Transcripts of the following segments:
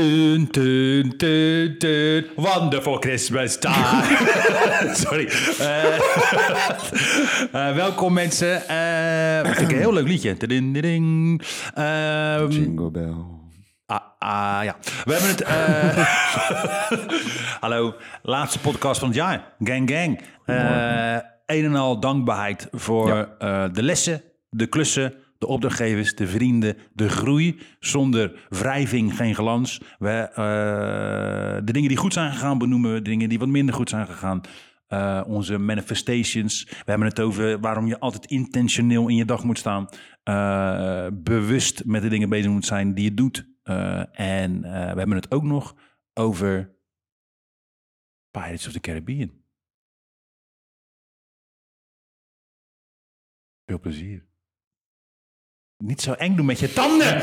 Dun, dun, dun, dun. Wonderful Christmas time. Sorry. Welkom mensen. Vind ik een heel leuk liedje. Jingle bell. Ja. We hebben het... Hallo. Laatste podcast van het jaar. Gang, gang. Een en al dankbaarheid voor de lessen, de klussen, de opdrachtgevers, de vrienden, de groei. Zonder wrijving geen glans. De dingen die goed zijn gegaan benoemen we. De dingen die wat minder goed zijn gegaan. Onze manifestations. We hebben het over waarom je altijd intentioneel in je dag moet staan. Bewust met de dingen bezig moet zijn die je doet. En we hebben het ook nog over Pirates of the Caribbean. Veel plezier. Niet zo eng doen met je tanden!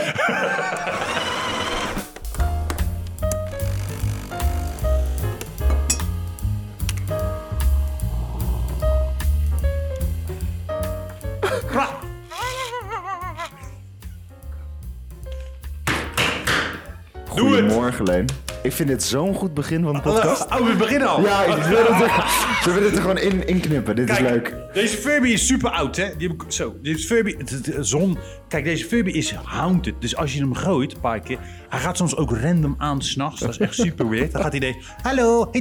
Goedemorgen, Leen. Ik vind dit zo'n goed begin van de podcast. Oh, we beginnen al. Ja, ik wil zullen we dit er gewoon in knippen? Dit is leuk. Deze Furby is super oud, hè? Deze Furby, zon. Kijk, deze Furby is haunted. Dus als je hem gooit, een paar keer. Hij gaat soms ook random aan s'nachts. Dat is echt super weird. Dan gaat hij deze. Hallo.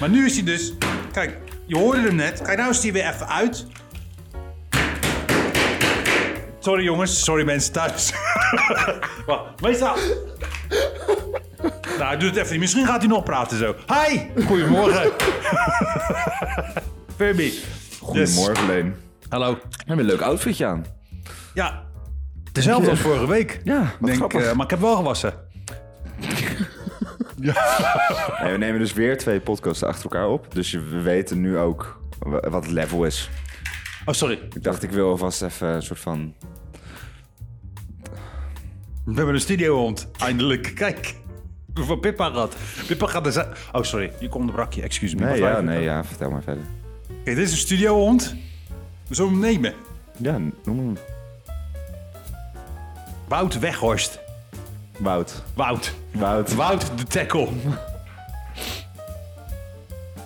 Maar nu is hij dus. Kijk, je hoorde hem net. Kijk, nou is hij weer even uit. Sorry jongens, sorry mensen thuis. Wacht, meestal. Nou, doe het even. Misschien gaat hij nog praten zo. Hi! Goedemorgen. Furby. Goedemorgen, Leen. Dus. Hallo. Heb je een leuk outfitje aan? Ja. Dezelfde als vorige week. Ja, denk, maar ik heb wel gewassen. Ja. Nee, we nemen dus weer 2 podcasts achter elkaar op. Dus we weten nu ook wat het level is. Oh, sorry. Ik dacht, ik wil alvast even een soort van... We hebben een studiohond. Eindelijk. Kijk. Van Pippa gehad. Pippa gaat oh, sorry. Je komt een brakje. Excuse me. Nee, vertel maar verder. Kijk, dit is een studiohond. We zullen hem nemen. Ja, noem hem. Wout Weghorst. Wout. Wout de tackle.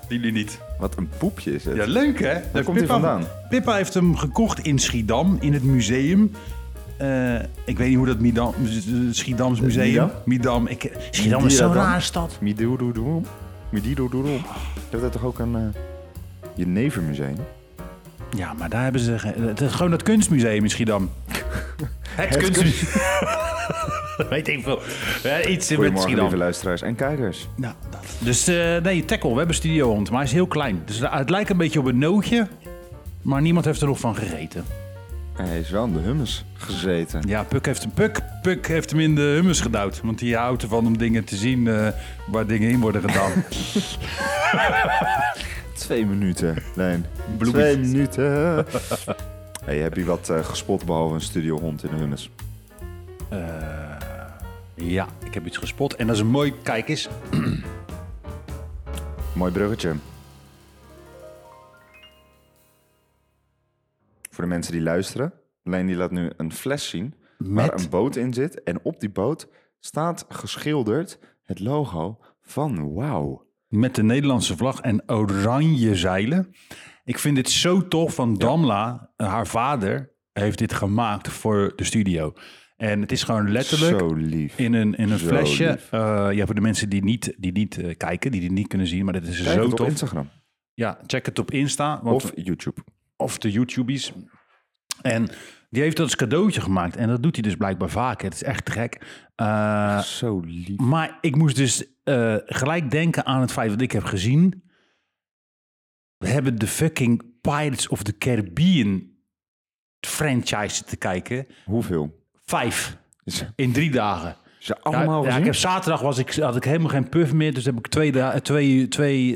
Die niet. Wat een poepje is het. Ja, leuk hè? Daar komt hij vandaan. Pippa heeft hem gekocht in Schiedam, in het museum. Ik weet niet hoe dat Schiedams museum... Midam. Schiedam is zo'n rare stad. Midam. Ik heb daar toch ook een Jenevermuseum? Ja, maar daar hebben ze... Het is gewoon dat kunstmuseum in Schiedam. Het kunstmuseum. Weet ik veel. Iets met Schiedam. Lieve luisteraars en kijkers. Nou, dat. Dus tackle. We hebben een studiohond, maar hij is heel klein. Dus het lijkt een beetje op een nootje. Maar niemand heeft er nog van gegeten. Hij is wel in de hummus gezeten. Ja, Puk heeft hem in de hummus gedouwd. Want die houdt ervan om dingen te zien waar dingen in worden gedaan. 2 minuten, Leen. 2 minuten. Hey, heb je wat gespot behalve een studiohond in de hummus? Ja, ik heb iets gespot. En dat is een mooi... Kijk eens. Mooi bruggetje. Voor de mensen die luisteren. Leen die laat nu een fles zien waar een boot in zit. En op die boot staat geschilderd het logo van Wauw. Met de Nederlandse vlag en oranje zeilen. Ik vind dit zo tof van Damla. Ja. Haar vader heeft dit gemaakt voor de studio. En het is gewoon letterlijk in een flesje. Ja, voor de mensen die niet kijken, die dit niet kunnen zien. Maar dit is zo tof. Op Instagram. Ja, check het op Insta. Of YouTube. Of de YouTubies. En die heeft dat als cadeautje gemaakt. En dat doet hij dus blijkbaar vaak. Het is echt gek. Zo lief. Maar ik moest dus gelijk denken aan het feit wat ik heb gezien. We hebben de fucking Pirates of the Caribbean franchise te kijken. Hoeveel? 5. In 3 dagen. Ze allemaal gezien? Ja, ik heb zaterdag had ik helemaal geen puff meer. Dus heb ik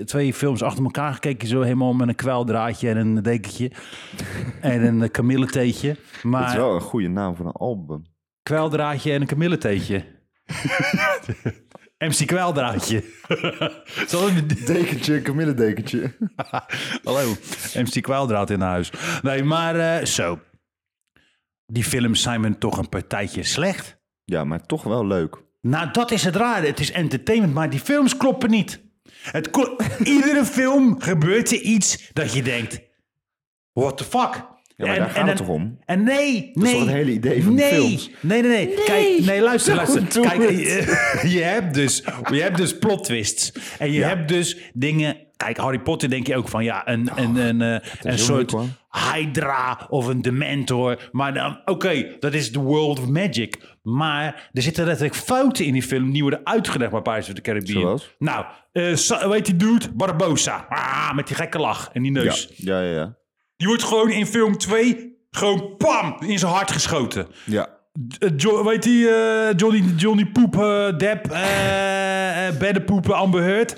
2 films achter elkaar gekeken. Zo helemaal met een kweldraadje en een dekentje. En een kamilletheetje. Maar dat is wel een goede naam voor een album. Kweldraadje en een kamilletheetje. MC Kweldraadje. Dekentje, kamilledekentje. Hallo, MC Kweldraad in huis. Nee, maar zo. Die films zijn me toch een partijtje slecht. Ja, maar toch wel leuk. Nou, dat is het rare. Het is entertainment, maar die films kloppen niet. Iedere film gebeurt er iets dat je denkt... What the fuck? Ja, maar daar gaat het toch om? En nee. Dat is toch het hele idee van films? Nee. Kijk, luister. Kijk, je hebt dus plot twists. En je hebt dus dingen... Kijk, Harry Potter denk je ook van een soort uniek, hydra of een dementor. Maar dan, oké, dat is the world of magic. Maar er zitten letterlijk fouten in die film die worden uitgelegd bij Pirates of the Caribbean. Zoals? Nou, weet die dude? Barbossa. Ah, met die gekke lach en die neus. Ja. Die wordt gewoon in film 2 gewoon pam in zijn hart geschoten. Ja. Johnny Poep, Depp, Beddenpoepen, Amber Heard.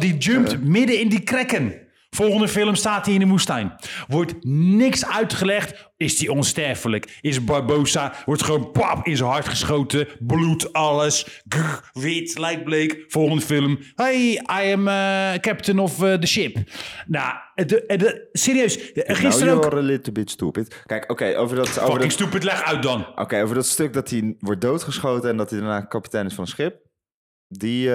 Die jumpt midden in die kraken. Volgende film staat hij in de woestijn. Wordt niks uitgelegd. Is die onsterfelijk? Is Barbossa? Wordt gewoon pap in zijn hart geschoten. Bloed, alles. Grrr, wit, lijkbleek. Volgende film. Hey, I am captain of the ship. Nou, serieus. Gisteren ook... You're a little bit stupid. Kijk, oké, over dat... Fucking stupid, leg uit dan. Oké, over dat stuk dat hij wordt doodgeschoten... en dat hij daarna kapitein is van een schip. Die...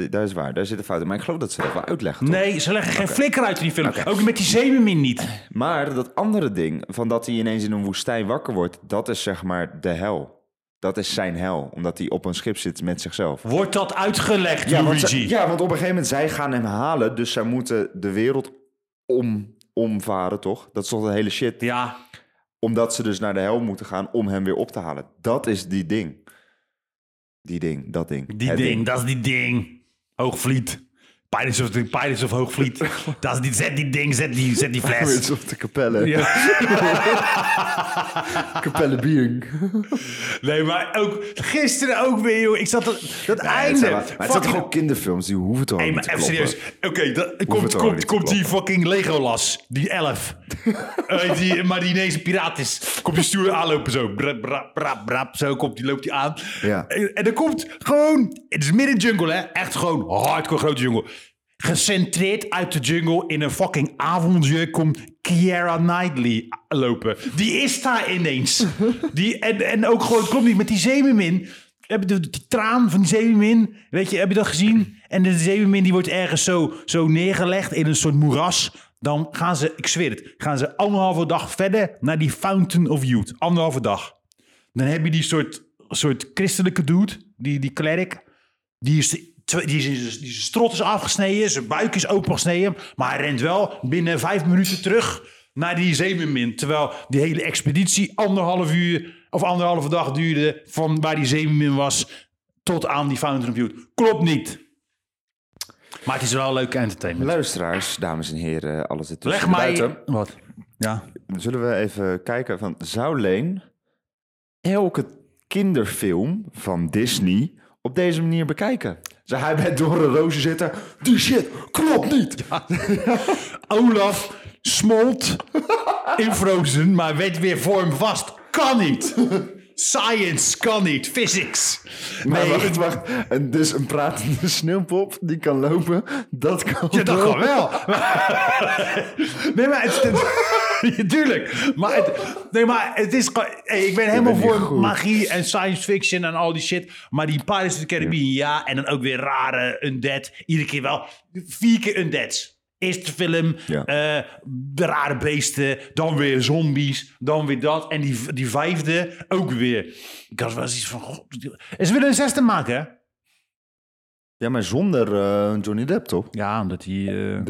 Dat is waar, daar zitten fouten. Maar ik geloof dat ze dat wel uitleggen, toch? Nee, ze leggen geen flikker uit in die film. Okay. Ook met die zeemermin niet. Maar dat andere ding, van dat hij ineens in een woestijn wakker wordt... dat is zeg maar de hel. Dat is zijn hel, omdat hij op een schip zit met zichzelf. Wordt dat uitgelegd, Luigi? Want op een gegeven moment, zij gaan hem halen... dus zij moeten de wereld omvaren, toch? Dat is toch de hele shit? Ja. Omdat ze dus naar de hel moeten gaan om hem weer op te halen. Dat is die ding. Dat is die ding. Hoogvliet. Pirates of Hoogvliet. Dat is die, zet die fles. Pirates of de Kapelle. Ja. Kapelle bier. Nee, maar ook gisteren ook weer, joh. Ik zat dat einde. Het zijn toch ook kinderfilms, die hoeven toch niet te kloppen. Serieus. Oké, komt die fucking Legolas. Die elf. Maar die ineens een piraat is. Komt die stuur aanlopen zo. Brap. Zo loopt die aan. Ja. En dan komt gewoon... Het is midden jungle, hè. Echt gewoon hardcore grote jungle. Gecentreerd uit de jungle in een fucking avondje komt Kiara Knightley lopen. Die is daar ineens. En ook gewoon, komt niet met die zeemermin. Heb je die traan van die zeemermin? Weet je, heb je dat gezien? En de zeemermin die wordt ergens zo neergelegd in een soort moeras. Dan gaan ze, ik zweer het, anderhalve dag verder naar die Fountain of Youth. Anderhalve dag. Dan heb je die soort christelijke dude, die klerk. Die zijn strot is afgesneden, zijn buik is open gesneden, maar hij rent wel binnen 5 minuten terug naar die zeemermin. Terwijl die hele expeditie anderhalve dag duurde van waar die zeemermin was tot aan die Fountain of Youth. Klopt niet. Maar het is wel leuk entertainment. Luisteraars, dames en heren, alles ertussen. Leg mij... Buiten. Wat? Ja. Zullen we even kijken van... Zou Leen elke kinderfilm van Disney op deze manier bekijken? Zou hij bij door een roosje zitten? Die shit klopt niet. Ja. Olaf smolt in Frozen, maar werd weer vormvast. Kan niet. Science kan niet. Physics. Maar nee, wacht. En dus een pratende sneeuwpop die kan lopen, dat kan wel. Ja, dat kan wel. Nee, maar tuurlijk. Maar het is... ik ben helemaal voor magie en science fiction en al die shit. Maar die Pirates of the Caribbean, ja. En dan ook weer rare undead. Iedere keer wel. 4 keer undeads. Eerste film, de rare beesten, dan weer zombies, dan weer dat. En die 5e ook weer. Ik had wel eens iets van... En ze willen een 6e maken, hè? Ja, maar zonder Johnny Depp, toch? Ja, omdat hij...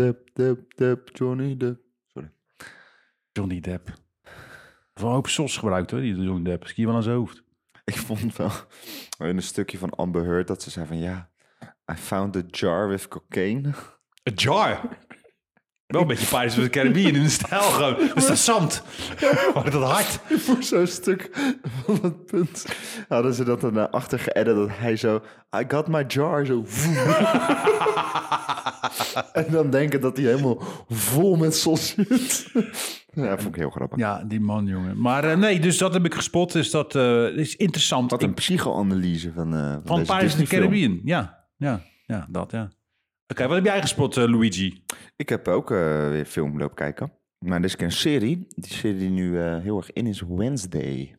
Depp, Johnny Depp. Sorry. Johnny Depp. Van hoop sos gebruikt, hoor, die Johnny Depp. Ski wel aan zijn hoofd. Ik vond wel in een stukje van Amber Heard dat ze zei van... Ja, I found a jar with cocaine... Een jar. Wel een beetje Pirates of the Caribbean in de stijl gewoon. Dat is dat zand. Maar dat hard. Voor zo'n stuk van dat punt hadden ze dat ernaar achter geëdit dat hij zo... I got my jar zo... en dan denken dat hij helemaal vol met sos zit. Ja, dat vond ik heel grappig. Ja, die man, jongen. Maar nee, dus dat heb ik gespot. Dus dat is interessant. Wat een psychoanalyse van Pirates of the Caribbean. Ja. Oké, wat heb jij gespot, Luigi? Ik heb ook weer film lopen kijken. Maar er is een serie. Die serie die nu heel erg in is, Wednesday.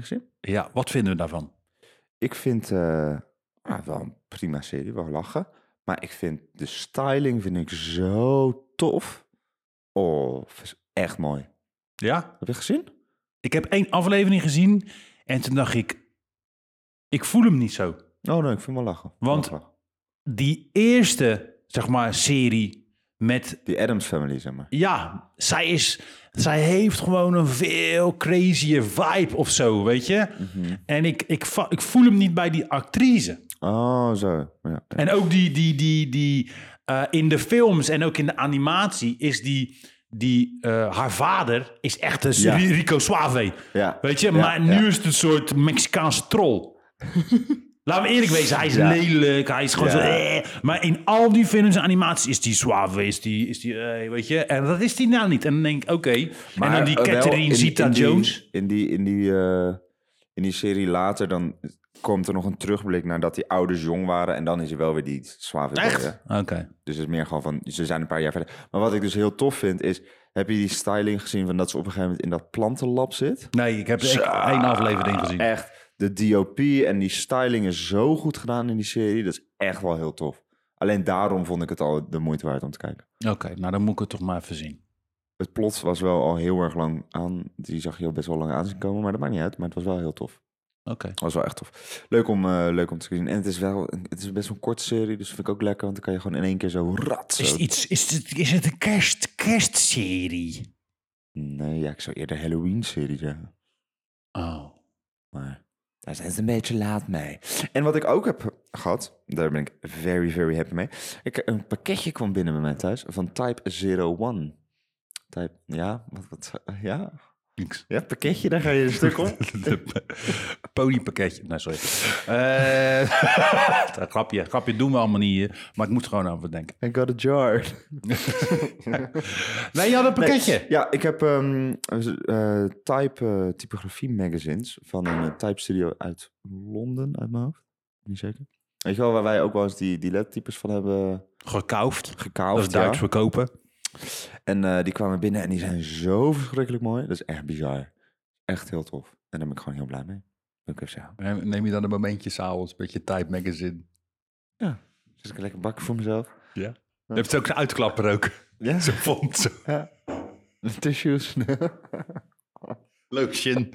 gezien? Ja, wat vinden we daarvan? Ik vind wel een prima serie, wel lachen. Maar ik vind de styling zo tof. Oh, is echt mooi. Ja? Heb je het gezien? Ik heb 1 aflevering gezien en toen dacht ik... Ik voel hem niet zo. Oh nee, ik vind hem wel lachen. Want die eerste, serie met... Die Addams Family, Ja, zij heeft gewoon een veel crazier vibe of zo, weet je? Mm-hmm. En ik voel hem niet bij die actrice. Oh, zo. Ja. En ook die in de films en ook in de animatie is die haar vader is echt een Rico Suave. Ja. Weet je? Ja, maar nu is het een soort Mexicaanse troll. Laten we eerlijk wezen, hij is lelijk, hij is gewoon zo... Maar in al die films en animaties is die suave, is die weet je... En dat is die nou niet. En dan denk ik, oké. En dan die Catherine Zita-Jones. In die serie later, dan komt er nog een terugblik nadat die ouders jong waren... en dan is er wel weer die suave. Echt? Oké. Dus het is meer gewoon van, ze zijn een paar jaar verder. Maar wat ik dus heel tof vind is... Heb je die styling gezien van dat ze op een gegeven moment in dat plantenlab zit? Nee, ik heb echt 1 aflevering gezien. Echt. De DOP en die styling is zo goed gedaan in die serie. Dat is echt wel heel tof. Alleen daarom vond ik het al de moeite waard om te kijken. Oké, nou dan moet ik het toch maar even zien. Het plot was wel al heel erg lang aan. Die zag je al best wel lang aan zien komen, maar dat maakt niet uit. Maar het was wel heel tof. Oké. Het was wel echt tof. Leuk om te zien. En het is best wel een korte serie, dus dat vind ik ook lekker. Want dan kan je gewoon in 1 keer zo ratsen. Is het een kerstserie? Nee, ik zou eerder Halloween-serie zeggen. Oh. Maar... Daar zijn ze een beetje laat mee. En wat ik ook heb gehad, daar ben ik very, very happy mee. Een pakketje kwam binnen bij mij thuis van Type 0 1. Wat? Niks. Ja, pakketje, daar ga je een stuk op. Ponypakketje. Nee, sorry. Grapje doen we allemaal niet hier. Maar ik moet gewoon aan bedenken. I got a jar. Nee, je had een pakketje. Nee, ja, ik heb typografie magazines van een type studio uit Londen, uit mijn hoofd. Niet zeker. Weet je wel, waar wij ook wel eens die lettertypes van hebben... Gekauwd. Dat is Duits verkopen. En die kwamen binnen en die zijn zo verschrikkelijk mooi. Dat is echt bizar. Echt heel tof. En daar ben ik gewoon heel blij mee. Wil ik even zeggen. Neem je dan een momentje s'avonds, een beetje Type Magazine? Ja. Zit ik een lekker bakje voor mezelf? Ja. Ja. Je hebt ook een uitklapper ook. Ja. Zo vond ze. Ja. Tissues. Leuk, Shin.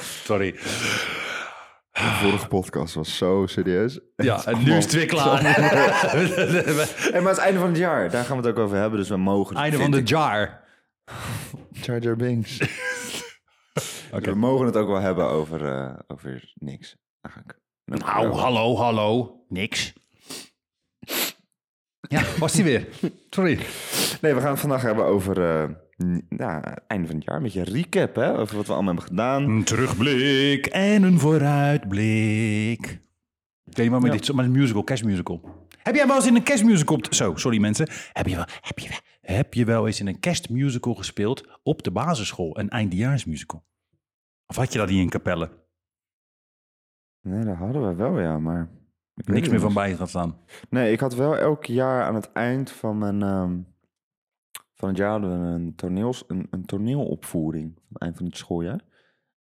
Sorry. De vorige podcast was zo serieus. Ja, en nu is het weer klaar. En maar het einde van het jaar, daar gaan we het ook over hebben. Dus we mogen... Einde van het jaar. Jar Jar Binks. Okay. Dus we mogen het ook wel hebben over niks. Eigenlijk. Nou, hallo. Niks. Ja, was die weer. Sorry. Nee, we gaan het vandaag hebben over... einde van het jaar, een beetje recap, hè? Over wat we allemaal hebben gedaan. Een terugblik en een vooruitblik. Thema met dit, maar een musical, kerstmusical. Heb jij wel eens in een kerstmusical... Zo, sorry mensen. Heb je wel eens in een kerstmusical gespeeld op de basisschool? Een eindejaarsmusical? Of had je dat niet in Capelle? Nee, dat hadden we wel, ja, maar... Niks meer van bij gaat staan. Nee, ik had wel elk jaar aan het eind van mijn... Van het jaar hadden we een toneelopvoering van het eind van het schooljaar.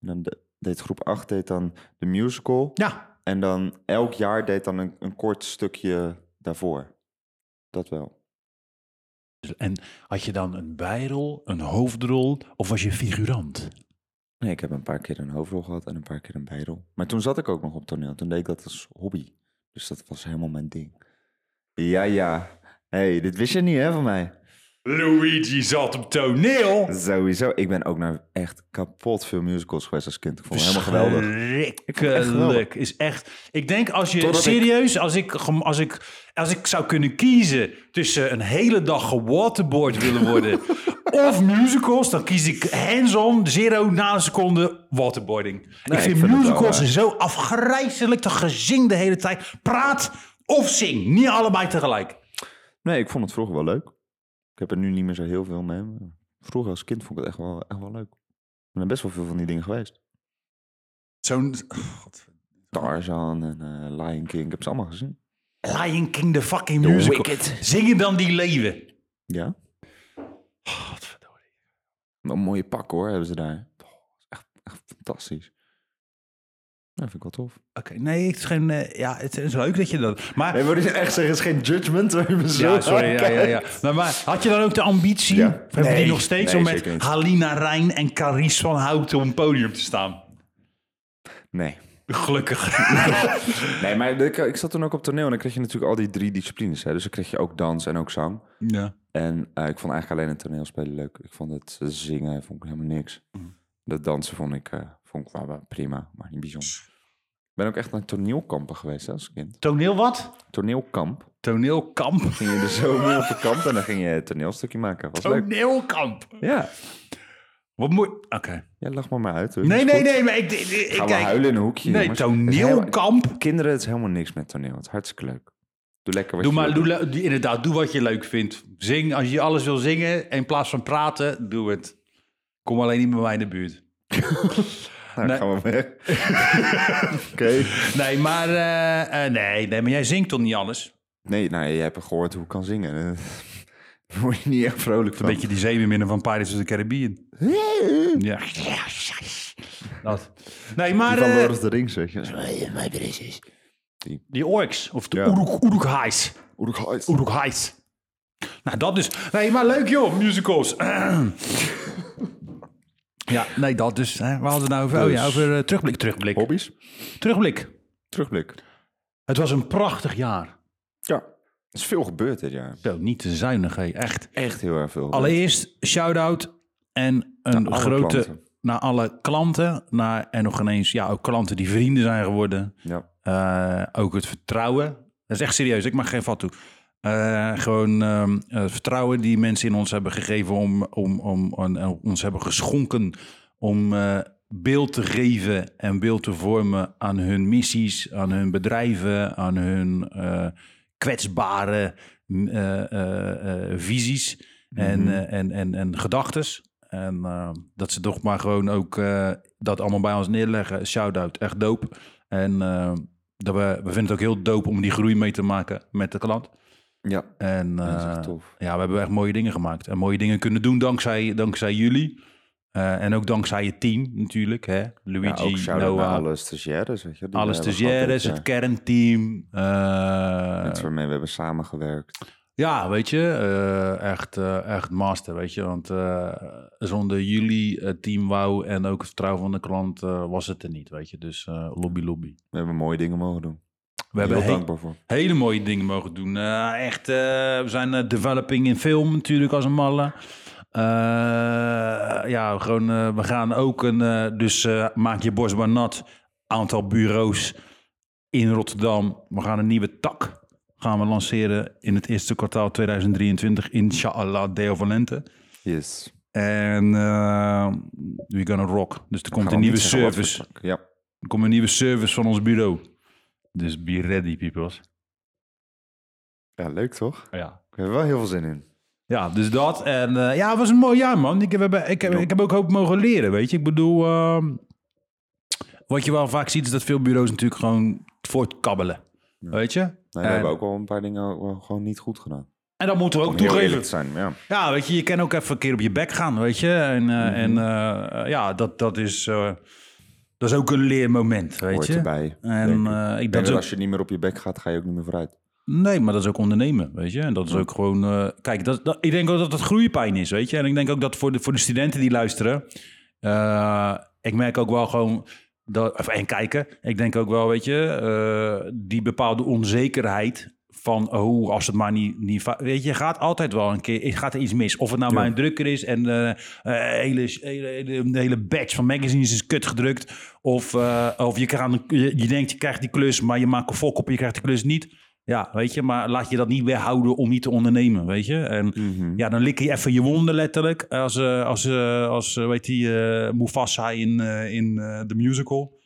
En dan deed groep 8 de musical. Ja. En dan elk jaar deed dan een kort stukje daarvoor. Dat wel. En had je dan een bijrol, een hoofdrol of was je figurant? Nee, ik heb een paar keer een hoofdrol gehad en een paar keer een bijrol. Maar toen zat ik ook nog op toneel. Toen deed ik dat als hobby. Dus dat was helemaal mijn ding. Ja. Hey, dit wist je niet hè van mij. Luigi zat op toneel. Sowieso. Ik ben ook naar echt kapot veel musicals geweest als kind. Ik vond het helemaal geweldig. Verschrikkelijk. Is echt... Ik denk als je serieus... Als ik zou kunnen kiezen tussen een hele dag gewaterboard willen worden... of musicals, dan kies ik hands-on, 0 na een seconde, waterboarding. Nee, ik vind musicals wel, zo afgrijzelijk, te gezing de hele tijd. Praat of zing. Niet allebei tegelijk. Nee, ik vond het vroeger wel leuk. Ik heb er nu niet meer zo heel veel mee. Vroeger als kind vond ik het echt wel leuk. Ik ben best wel veel van die dingen geweest. Zo'n... Tarzan en Lion King. Ik heb ze allemaal gezien. Lion King, de fucking musical. Wicked. Zingen dan die leeuwen. Ja. Wat een mooie pak hoor, hebben ze daar. Oh, echt fantastisch. vind ik wel tof. Oké, nee, het is geen... ja, het is leuk dat je dat... Maar... Nee, maar dit is echt zeggen, het is geen judgment. Ja, sorry, ja. Maar had je dan ook de ambitie, hebben die nog steeds, om met Halina Rein en Carice van Houten op een podium te staan? Nee. Gelukkig. Nee, maar ik zat toen ook op toneel en dan kreeg je natuurlijk al die drie disciplines. Hè? Dus dan kreeg je ook dans en ook zang. Ja. En ik vond eigenlijk alleen het toneelspelen leuk. Ik vond het zingen vond ik helemaal niks. Mm. Dat dansen vond ik wel prima, maar niet bijzonder. Ik ben ook echt naar toneelkampen geweest als kind. Toneel wat? Toneelkamp. Toneelkamp? Dan ging je de zomer op een kamp en dan ging je een toneelstukje maken. Was toneelkamp? Leuk. Ja. Wat mooi. Oké. Okay. Ja, lach maar uit. Hoor. Nee, maar ik ga wel huilen in een hoekje. Nee, jongens. Toneelkamp. Kinderen, het is helemaal niks met toneel. Het is hartstikke leuk. Doe lekker wat inderdaad, doe wat je leuk vindt. Zing, als je alles wil zingen, in plaats van praten, doe het. Kom alleen niet bij mij in de buurt. Nou, gaan we weg. Oké. Nee, maar jij zingt toch niet alles? Nee, nou, jij hebt gehoord hoe ik kan zingen. Daar word je niet echt vrolijk van. Een beetje die zeemerminnen van Pirates of the Caribbean. Ja. Dat. Nee, maar... Die van Lord of the Rings, weet je. Die orks. Of de Uruk-hais. Uruk-hais. Nou, dat dus. Nee, maar leuk joh, musicals. Ja, nee, dat dus. Hè. We hadden het nou over, terugblik. Hobby's? Terugblik. Het was een prachtig jaar. Ja, er is veel gebeurd dit jaar. Zo, niet te zuinig, hè. Echt heel erg veel gebeurd. Allereerst, shout-out en een grote... Naar alle klanten. En nog ineens, ook klanten die vrienden zijn geworden. Ja. Ook het vertrouwen. Dat is echt serieus, ik mag geen vat toe. Het vertrouwen die mensen in ons hebben gegeven om ons hebben geschonken om beeld te geven en beeld te vormen aan hun missies, aan hun bedrijven, aan hun kwetsbare visies en gedachtes. En dat ze toch maar gewoon ook dat allemaal bij ons neerleggen. Shout-out, echt dope. En we vinden het ook heel dope om die groei mee te maken met de klant. Ja, en dat is echt tof. Ja, we hebben echt mooie dingen gemaakt. En mooie dingen kunnen doen dankzij jullie. En ook dankzij je team natuurlijk. Hè? Luigi, Noah. Alle stagiaires. Het kernteam. Mensen waarmee we hebben samengewerkt. Ja, weet je. Echt master, weet je. Want zonder jullie team Wauw en ook het vertrouwen van de klant was het er niet, weet je. Dus lobby. We hebben mooie dingen mogen doen. We hebben hele mooie dingen mogen doen. We zijn developing in film natuurlijk als een malle. We gaan ook maak je borst maar nat. Aantal bureaus in Rotterdam. We gaan een nieuwe tak lanceren in het eerste kwartaal 2023. Inshallah, Deo Valente. Yes. En we gaan rock. Dus er komt een nieuwe service. Ja. Er komt een nieuwe service van ons bureau. Dus be ready, peoples. Ja, leuk toch? Ja. Ik heb er wel heel veel zin in. Ja, dus dat. En het was een mooi jaar, man. Ik heb ook hoop mogen leren, weet je. Ik bedoel, wat je wel vaak ziet is dat veel bureaus natuurlijk gewoon voortkabbelen. Ja. Weet je? Nee, we hebben ook al een paar dingen gewoon niet goed gedaan. En dat moeten we ook toegeven. Ja, weet je, je kan ook even een keer op je bek gaan, weet je. Dat is... Dat is ook een leermoment, weet je. Hoort erbij. En als je niet meer op je bek gaat, ga je ook niet meer vooruit. Nee, maar dat is ook ondernemen, weet je. En dat is ook gewoon... kijk, ik denk ook dat dat groeipijn is, weet je. En ik denk ook dat voor de studenten die luisteren... ik merk ook wel gewoon... Ik denk ook wel, weet je... die bepaalde onzekerheid... van, als het maar niet... Weet je, gaat altijd wel een keer... Gaat er iets mis. Of het nou maar een drukker is... en hele batch van magazines is kut gedrukt... of je denkt, je krijgt die klus... maar je maakt een fok op en je krijgt die klus niet. Ja, weet je, maar laat je dat niet weghouden... om niet te ondernemen, weet je. En dan lik je even je wonden letterlijk... als weet je, Mufasa in de musical.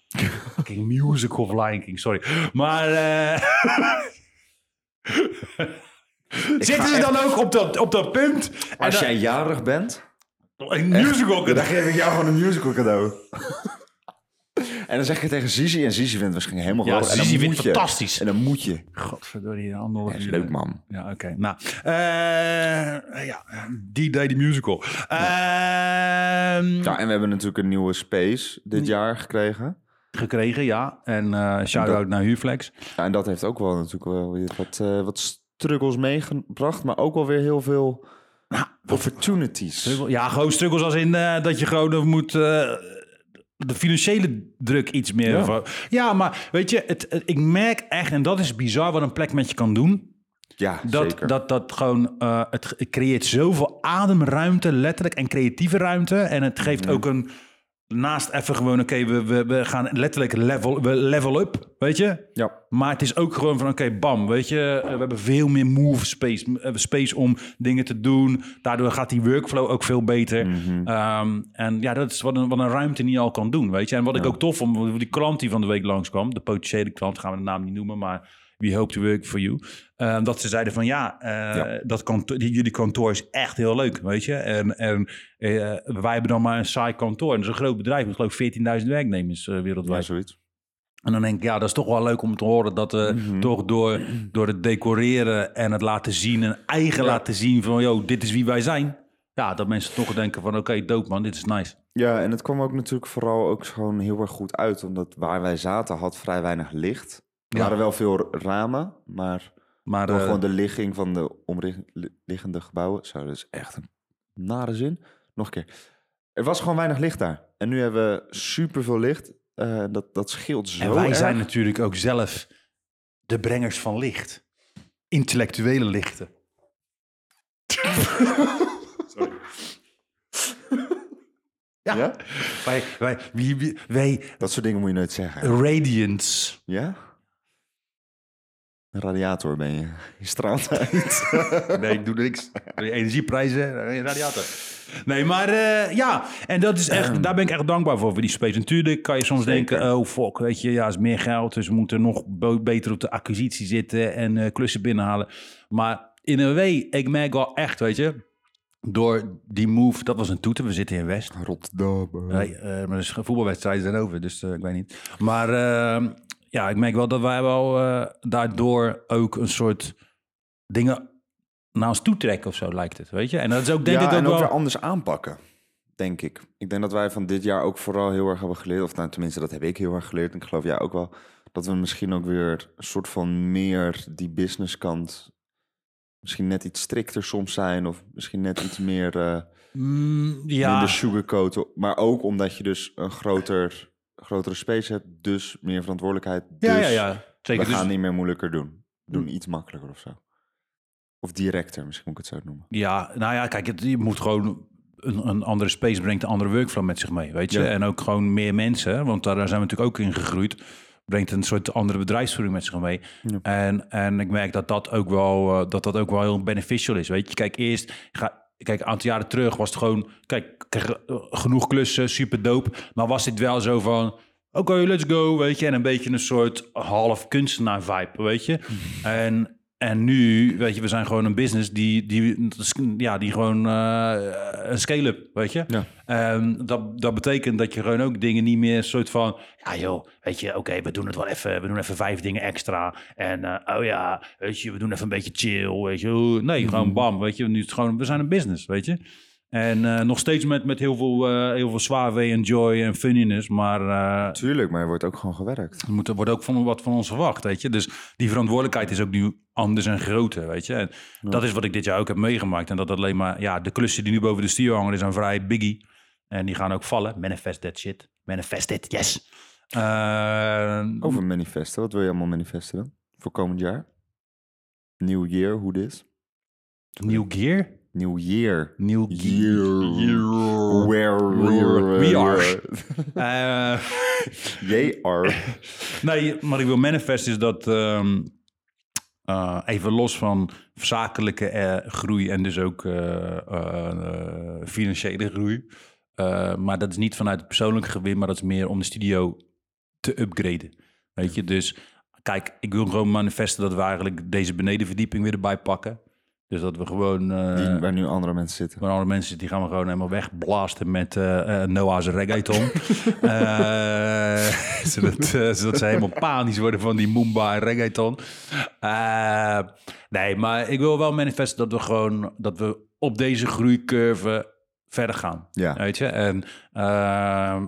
Fucking musical of Lion King, sorry. Maar... Zitten ze dan ook op dat punt? Als jij jarig bent... Een musical cadeau. Dan geef ik jou gewoon een musical cadeau. En dan zeg je tegen Zizi... En Zizi vindt waarschijnlijk helemaal geweldig. Ja, Zizi vindt fantastisch. En dan moet je... Godverdorie, anderhalf uur. Ja, leuk, man. Ja, oké. Nou, die deed die musical. En we hebben natuurlijk een nieuwe space dit jaar gekregen. gekregen, ja. En shout-out naar Huurflex. Ja, en dat heeft ook wel natuurlijk wel weer wat struggles meegebracht, maar ook wel weer heel veel opportunities. Struggle, ja, gewoon struggles als in dat je gewoon moet... de financiële druk iets meer. Ja, maar weet je, ik merk echt... en dat is bizar wat een plek met je kan doen. Ja, dat, zeker. Dat gewoon... het creëert zoveel ademruimte, letterlijk... en creatieve ruimte. En het geeft ook een... naast even gewoon, oké, we gaan letterlijk level up, weet je? Ja. Maar het is ook gewoon van, oké, bam, weet je? We hebben veel meer move space om dingen te doen. Daardoor gaat die workflow ook veel beter. Mm-hmm. En ja, dat is wat een ruimte niet al kan doen, weet je? En wat ik ook tof vond, die klant die van de week langskwam... de potentiële klant, gaan we de naam niet noemen, maar... We hope to work for you. Dat ze zeiden van dat jullie kantoor is echt heel leuk, weet je. En wij hebben dan maar een saai kantoor. En dat is een groot bedrijf met geloof ik 14.000 werknemers wereldwijd. Ja, zoiets. En dan denk ik, dat is toch wel leuk om te horen... dat toch door het decoreren en het laten zien... en eigen laten zien van, dit is wie wij zijn. Ja, dat mensen toch denken van, oké, dope man, dit is nice. Ja, en het kwam ook natuurlijk vooral ook gewoon heel erg goed uit... omdat waar wij zaten had vrij weinig licht... Er waren wel veel ramen, maar gewoon de ligging van de omliggende gebouwen. Zo, dat is echt een nare zin. Nog een keer. Er was gewoon weinig licht daar. En nu hebben we superveel licht. Dat scheelt zo. En wij zijn natuurlijk ook zelf de brengers van licht. Intellectuele lichten. Sorry. Ja? Wij... Dat soort dingen moet je nooit zeggen. Radiance. Ja? Een radiator ben je. Je straalt uit. Nee, ik doe niks. Energieprijzen, radiator. Nee, maar en dat is echt, daar ben ik echt dankbaar voor die space. Natuurlijk kan je soms denken, oh fuck, weet je, is meer geld, dus we moeten nog beter op de acquisitie zitten en klussen binnenhalen. Maar in een way, ik merk wel echt, weet je... Door die move, dat was een toeter. We zitten in West. Rotterdam. Nee, maar dus voetbalwedstrijden zijn over, dus ik weet niet. Maar ik merk wel dat wij wel daardoor ook een soort dingen naar ons toe trekken of zo, lijkt het, weet je. En dat is ook, denk ik, ook wel... weer anders aanpakken, denk ik. Ik denk dat wij van dit jaar ook vooral heel erg hebben geleerd, of tenminste, dat heb ik heel erg geleerd. En ik geloof jij ook wel, dat we misschien ook weer een soort van meer die businesskant... Misschien net iets strikter soms zijn. Of misschien net iets meer... minder sugarcoaten. Maar ook omdat je dus een grotere space hebt. Dus meer verantwoordelijkheid. Dus zeker, we gaan niet meer moeilijker doen. Doen iets makkelijker of zo. Of directer, misschien moet ik het zo noemen. Ja, nou ja, kijk, je moet gewoon... Een andere space brengt een andere workflow met zich mee, weet je. Ja. En ook gewoon meer mensen. Want daar zijn we natuurlijk ook in gegroeid. Brengt een soort andere bedrijfsvoering met zich mee. Ja. En ik merk dat dat ook wel heel beneficial is. Weet je, kijk, een aantal jaren terug was het gewoon... Kijk, genoeg klussen, super dope. Maar was dit wel zo van... Oké, let's go, weet je. En een beetje een soort half kunstenaar vibe, weet je. En nu, weet je, we zijn gewoon een business die gewoon een scale-up, weet je. Ja. Dat betekent dat je gewoon ook dingen niet meer soort van... Ja joh, weet je, oké, we doen het wel even. We doen even 5 dingen extra. En weet je, we doen even een beetje chill, weet je. Nee, gewoon bam, weet je. Nu is het gewoon, we zijn een business, weet je. En nog steeds met heel veel zwaarwee en joy en funniness, maar... Tuurlijk, maar er wordt ook gewoon gewerkt. Er wordt ook wat van ons verwacht, weet je. Dus die verantwoordelijkheid is ook nu anders en groter, weet je. En dat is wat ik dit jaar ook heb meegemaakt. En dat alleen maar... Ja, de klussen die nu boven de stuur hangen, die zijn vrij biggie. En die gaan ook vallen. Manifest that shit. Manifest it, yes. Over manifesten. Wat wil je allemaal manifesten dan? Voor komend jaar? New year, hoe dit? New gear? New year. Where we are. They are. Nee, maar ik wil manifest is dat... even los van zakelijke groei... en dus ook financiële groei. Maar dat is niet vanuit het persoonlijke gewin... maar dat is meer om de studio te upgraden. Weet je, dus... Kijk, ik wil gewoon manifesten... dat we eigenlijk deze benedenverdieping weer erbij pakken. Dus dat we gewoon... waar nu andere mensen zitten. Waar andere mensen zitten, die gaan we gewoon helemaal wegblasten met Noah's reggaeton. Zodat ze helemaal panisch worden van die Moomba en reggaeton. Maar ik wil wel manifesten dat we op deze groeicurve verder gaan. Ja. Weet je? En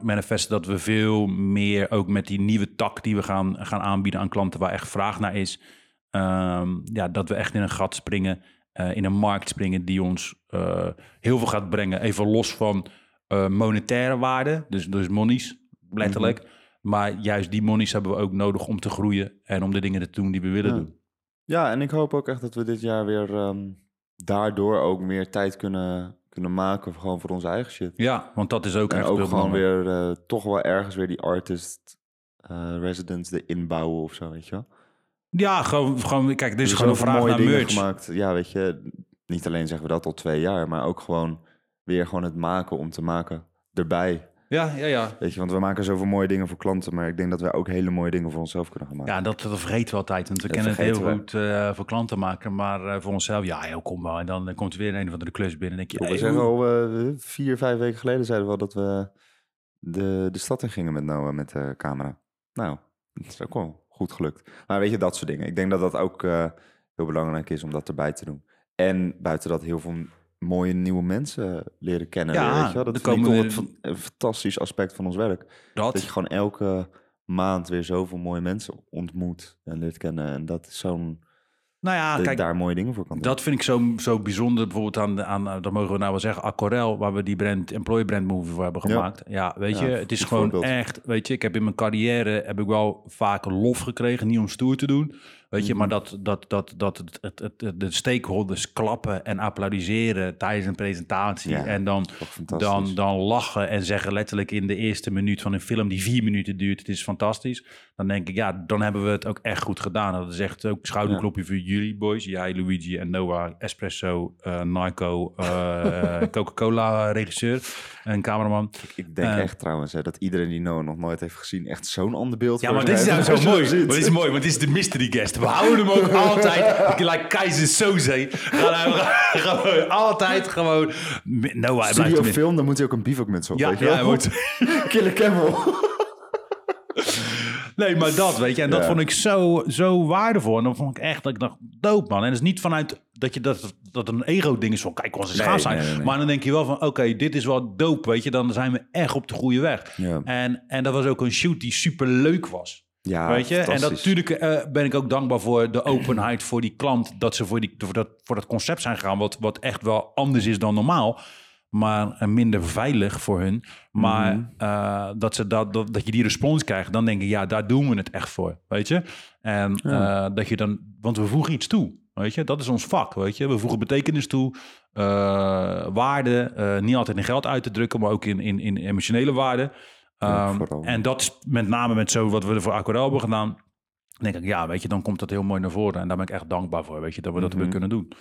manifest dat we veel meer ook met die nieuwe tak die we gaan aanbieden aan klanten waar echt vraag naar is. Dat we echt in een gat springen, in een markt springen die ons heel veel gaat brengen. Even los van monetaire waarde, dus monies, letterlijk. Mm-hmm. Maar juist die monies hebben we ook nodig om te groeien en om de dingen te doen die we willen doen. Ja, en ik hoop ook echt dat we dit jaar weer daardoor ook meer tijd kunnen maken gewoon voor onze eigen shit. Ja, want dat is ook en echt ook gewoon weer toch wel ergens weer die artist residence inbouwen of zo, weet je wel? Ja, gewoon kijk, dit is gewoon een vraag naar merch. Gemaakt. Ja, weet je, niet alleen zeggen we dat al 2 jaar, maar ook gewoon weer gewoon het maken om te maken erbij. Ja. Weet je, want we maken zoveel mooie dingen voor klanten, maar ik denk dat wij ook hele mooie dingen voor onszelf kunnen gaan maken. Ja, dat vergeten we altijd, want we kennen het heel goed voor klanten maken, maar voor onszelf, kom wel. En dan komt er weer een van de klus binnen en denk je... We zeggen al 4-5 weken geleden zeiden we al dat we de stad in gingen met Noah met de camera. Nou, dat is ook wel goed gelukt. Maar weet je, dat soort dingen. Ik denk dat dat ook heel belangrijk is om dat erbij te doen. En buiten dat heel veel... mooie nieuwe mensen leren kennen. Ja, weet je wel? Dat vind ik toch een fantastisch aspect van ons werk. Dat je gewoon elke maand weer zoveel mooie mensen ontmoet en leert kennen. En dat is zo'n... kijk, daar mooie dingen voor kan doen. Dat vind ik zo bijzonder. Bijvoorbeeld dat mogen we nou wel zeggen, Acorel, waar we die employee brand movie voor hebben gemaakt. Het is gewoon voorbeeld. Echt, weet je, ik heb in mijn carrière wel vaak lof gekregen, niet om stoer te doen, weet je, maar dat de stakeholders klappen en applaudisseren tijdens een presentatie en dan lachen en zeggen letterlijk in de eerste minuut van een film die 4 minuten duurt, het is fantastisch. Dan denk ik, dan hebben we het ook echt goed gedaan. Dat is echt ook schouderklopje voor jullie boys. Jij, Luigi en Noah, espresso, Nico, Coca-Cola regisseur en cameraman. Ik denk echt trouwens dat iedereen die Noah nog nooit heeft gezien echt zo'n ander beeld. Ja, maar dit is nou zo mooi. Dit is mooi, want dit is de mystery guest. We houden hem ook altijd, like Keizer Soze, gaan we altijd gewoon... Noah, studio film, dan moet hij ook een bivak met zo'n. Ja, hij wordt... Killer Camel. Nee, maar dat, weet je. En dat vond ik zo waardevol. En dan vond ik echt, dat ik dacht, dope man. En het is niet vanuit dat je dat een ego-ding is van, kijk, onze schaaf zijn. Nee. Maar dan denk je wel van, oké, dit is wel dope, weet je. Dan zijn we echt op de goede weg. Ja. En dat was ook een shoot die super leuk was. Ja, weet je? En natuurlijk ben ik ook dankbaar voor de openheid voor die klant. Dat ze voor dat concept zijn gegaan, wat echt wel anders is dan normaal. Maar minder veilig voor hun. Maar dat je die respons krijgt, dan denk ik, daar doen we het echt voor, weet je. En dat je dan, want we voegen iets toe, weet je. Dat is ons vak, weet je. We voegen betekenis toe, waarde, niet altijd in geld uit te drukken, maar ook in emotionele waarde. En dat met name met zo wat we voor Acorel hebben gedaan, dan denk ik, weet je, dan komt dat heel mooi naar voren. En daar ben ik echt dankbaar voor, weet je, dat we dat weer kunnen doen.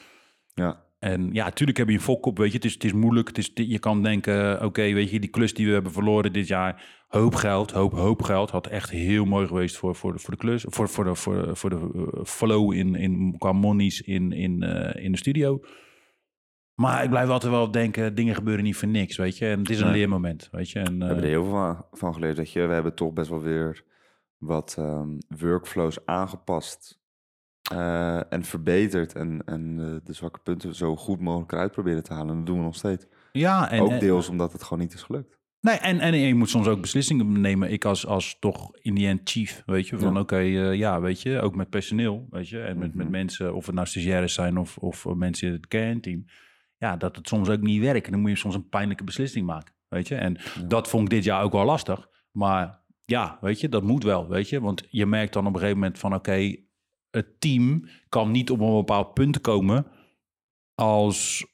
Ja. En natuurlijk heb je een fokkop, weet je. Het is moeilijk. Je kan denken, oké, weet je, die klus die we hebben verloren dit jaar... hoop geld. Had echt heel mooi geweest voor de klus. Voor de flow qua monies in de studio. Maar ik blijf altijd wel denken, dingen gebeuren niet voor niks, weet je. En het is een leermoment, weet je. En, we hebben er heel veel van geleerd, weet je. We hebben toch best wel weer wat workflows aangepast... en verbeterd en de zwakke punten zo goed mogelijk eruit proberen te halen. En dat doen we nog steeds. Ja, ook deels omdat het gewoon niet is gelukt. Nee, en je moet soms ook beslissingen nemen. Ik als toch in die end chief, weet je. Van weet je, ook met personeel, weet je. En met mensen, of het nou stagiaires zijn of mensen in het kernteam. Ja, dat het soms ook niet werkt. En dan moet je soms een pijnlijke beslissing maken, weet je. En dat vond ik dit jaar ook wel lastig. Maar ja, weet je, dat moet wel, weet je. Want je merkt dan op een gegeven moment van oké... Het team kan niet op een bepaald punt komen als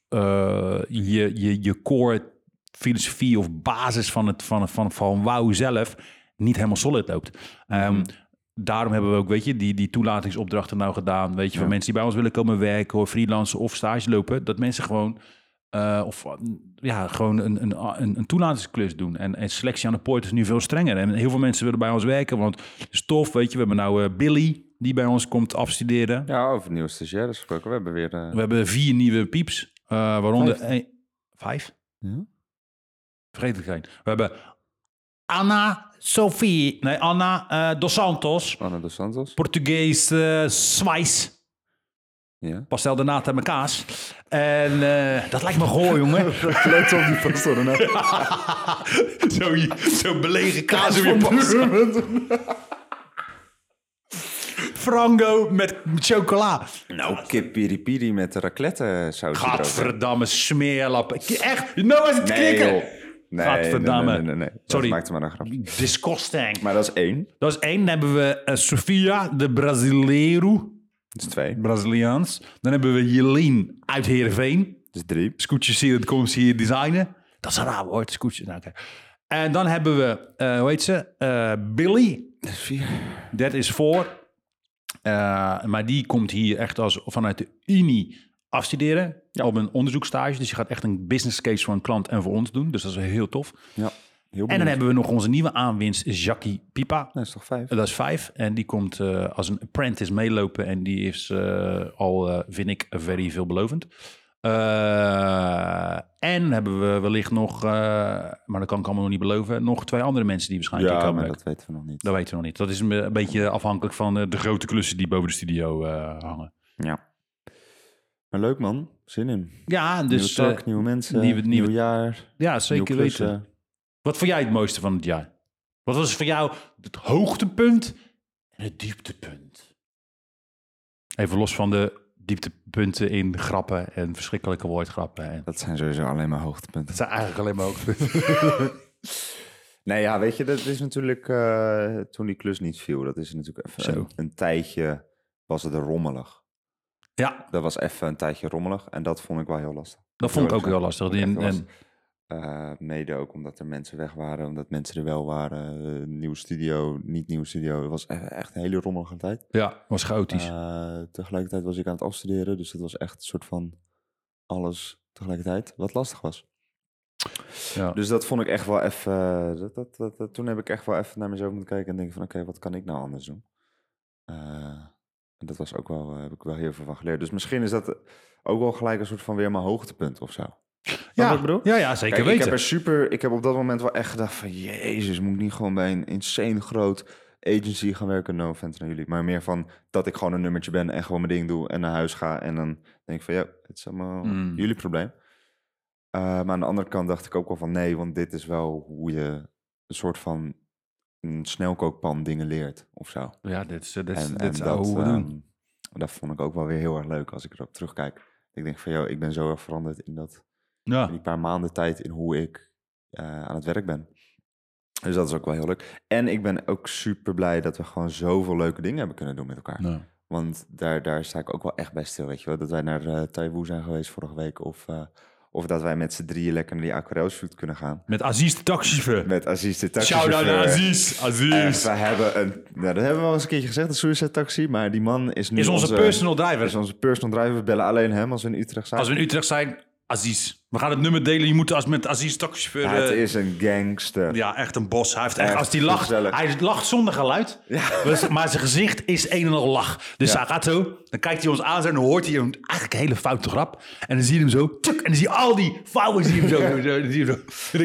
je core filosofie of basis van Wauw zelf niet helemaal solid loopt. Daarom hebben we ook, weet je, die toelatingsopdrachten nou gedaan, weet je, van mensen die bij ons willen komen werken, of freelancen of stage lopen, dat mensen gewoon gewoon een toelatingsklus doen. En selectie aan de poort is nu veel strenger. En heel veel mensen willen bij ons werken, want het is tof, weet je. We hebben nou Billy, die bij ons komt afstuderen. Ja, over nieuwe stagiaires gesproken. We hebben weer... We hebben 4 nieuwe pieps. Waaronder... 5? Ja. Vergeet het geen. We hebben Anna Dos Santos. Portugees Swijs. Ja. Pastel de naad en mijn kaas. En dat lijkt me goor, jongen. Let op die pastel de naad. Zo'n belegen kaas op je pastel. Frango met chocola. Nou, kip piripiri met raclette saus. Gadverdamme smeerlap. Echt, nou is het knikken. Nee, gadverdamme. Nee. Sorry. Dat maakte maar een grap. Disgusting. Maar dat is één. Dat is één. Dan hebben we Sofia, de Brasileiro. Dat is twee. Braziliaans. Dan hebben we Jeline uit Heerenveen. Dat is drie. Scootjes hier, dat komt ze hier designen. Dat is raar woord, scootjes. Nou, okay. En dan hebben we, hoe heet ze? Billy. Dat is vier. Dat is voor. Maar die komt hier echt vanuit de Unie afstuderen. Ja. Op een onderzoekstage. Dus je gaat echt een business case voor een klant en voor ons doen. Dus dat is heel tof. Ja. Heel en dan hebben we nog onze nieuwe aanwinst, Jackie Pippa. Dat is toch 5? Dat is 5. En die komt als een apprentice meelopen. En die is vind ik, very veelbelovend. En hebben we wellicht nog, maar dat kan ik allemaal nog niet beloven, nog 2 andere mensen die waarschijnlijk komen. Ja, maar dat weten we nog niet. Dat weten we nog niet. Dat is een beetje afhankelijk van de grote klussen die boven de studio hangen. Ja. Maar leuk man, zin in. Ja, dus... Nieuwe talk, nieuwe mensen, nieuw jaar. Ja, zeker weten. Wat vond jij het mooiste van het jaar? Wat was voor jou het hoogtepunt en het dieptepunt? Even los van de dieptepunten in grappen en verschrikkelijke woordgrappen. En... Dat zijn sowieso alleen maar hoogtepunten. Dat zijn eigenlijk alleen maar hoogtepunten. Nee, ja, weet je, dat is natuurlijk... toen die klus niet viel, dat is natuurlijk even... Een tijdje was het rommelig. Ja. Dat was even een tijdje rommelig en dat vond ik wel heel lastig. Dat vond ik ook heel lastig. Mede ook omdat er mensen weg waren, omdat mensen er wel waren. Nieuwe studio, niet nieuwe studio. Het was echt een hele rommelige tijd. Ja, het was chaotisch. Tegelijkertijd was ik aan het afstuderen, dus dat was echt een soort van alles tegelijkertijd wat lastig was. Ja. Dus dat vond ik echt wel even... Toen heb ik echt wel even naar mezelf moeten kijken en denken van oké, wat kan ik nou anders doen? En dat was ook wel, heb ik wel heel veel van geleerd. Dus misschien is dat ook wel gelijk een soort van weer mijn hoogtepunt of zo. Ja, ik bedoel? Ja, zeker. Kijk, weten. Ik heb op dat moment wel echt gedacht van... Jezus, moet ik niet gewoon bij een insane groot agency gaan werken? No offense naar jullie. Maar meer van dat ik gewoon een nummertje ben en gewoon mijn ding doe en naar huis ga. En dan denk ik van ja, het is allemaal jullie probleem. Maar aan de andere kant dacht ik ook wel van nee, want dit is wel hoe je een soort van een snelkookpan dingen leert of zo. Ja, dit is hoe we doen. Dat vond ik ook wel weer heel erg leuk als ik erop terugkijk. Ik denk van ik ben zo erg veranderd in dat... Ja. Die paar maanden tijd in hoe ik aan het werk ben. Dus dat is ook wel heel leuk. En ik ben ook super blij dat we gewoon zoveel leuke dingen hebben kunnen doen met elkaar. Ja. Want daar sta ik ook wel echt bij stil, weet je wel. Dat wij naar Taiwan zijn geweest vorige week. Of dat wij met z'n drieën lekker naar die Acorel shoot kunnen gaan. Met Aziz de taxichauffeur. Shout-out naar Aziz. Dat hebben we al eens een keertje gezegd, de suicide taxi. Maar die man is nu onze personal driver. Is onze personal driver. We bellen alleen hem als we in Utrecht zijn. Aziz. We gaan het nummer delen. Je moet met Aziz taxichauffeur... Ja, het is een gangster. Ja, echt een bos. Hij heeft echt, als hij lacht... Gezellig. Hij lacht zonder geluid. Ja. Maar zijn gezicht is een en al lach. Dus hij gaat zo. Dan kijkt hij ons aan. En dan hoort hij eigenlijk een hele foute grap. En dan zie je hem zo. Tuk, en dan zie je al die vouwen. Dan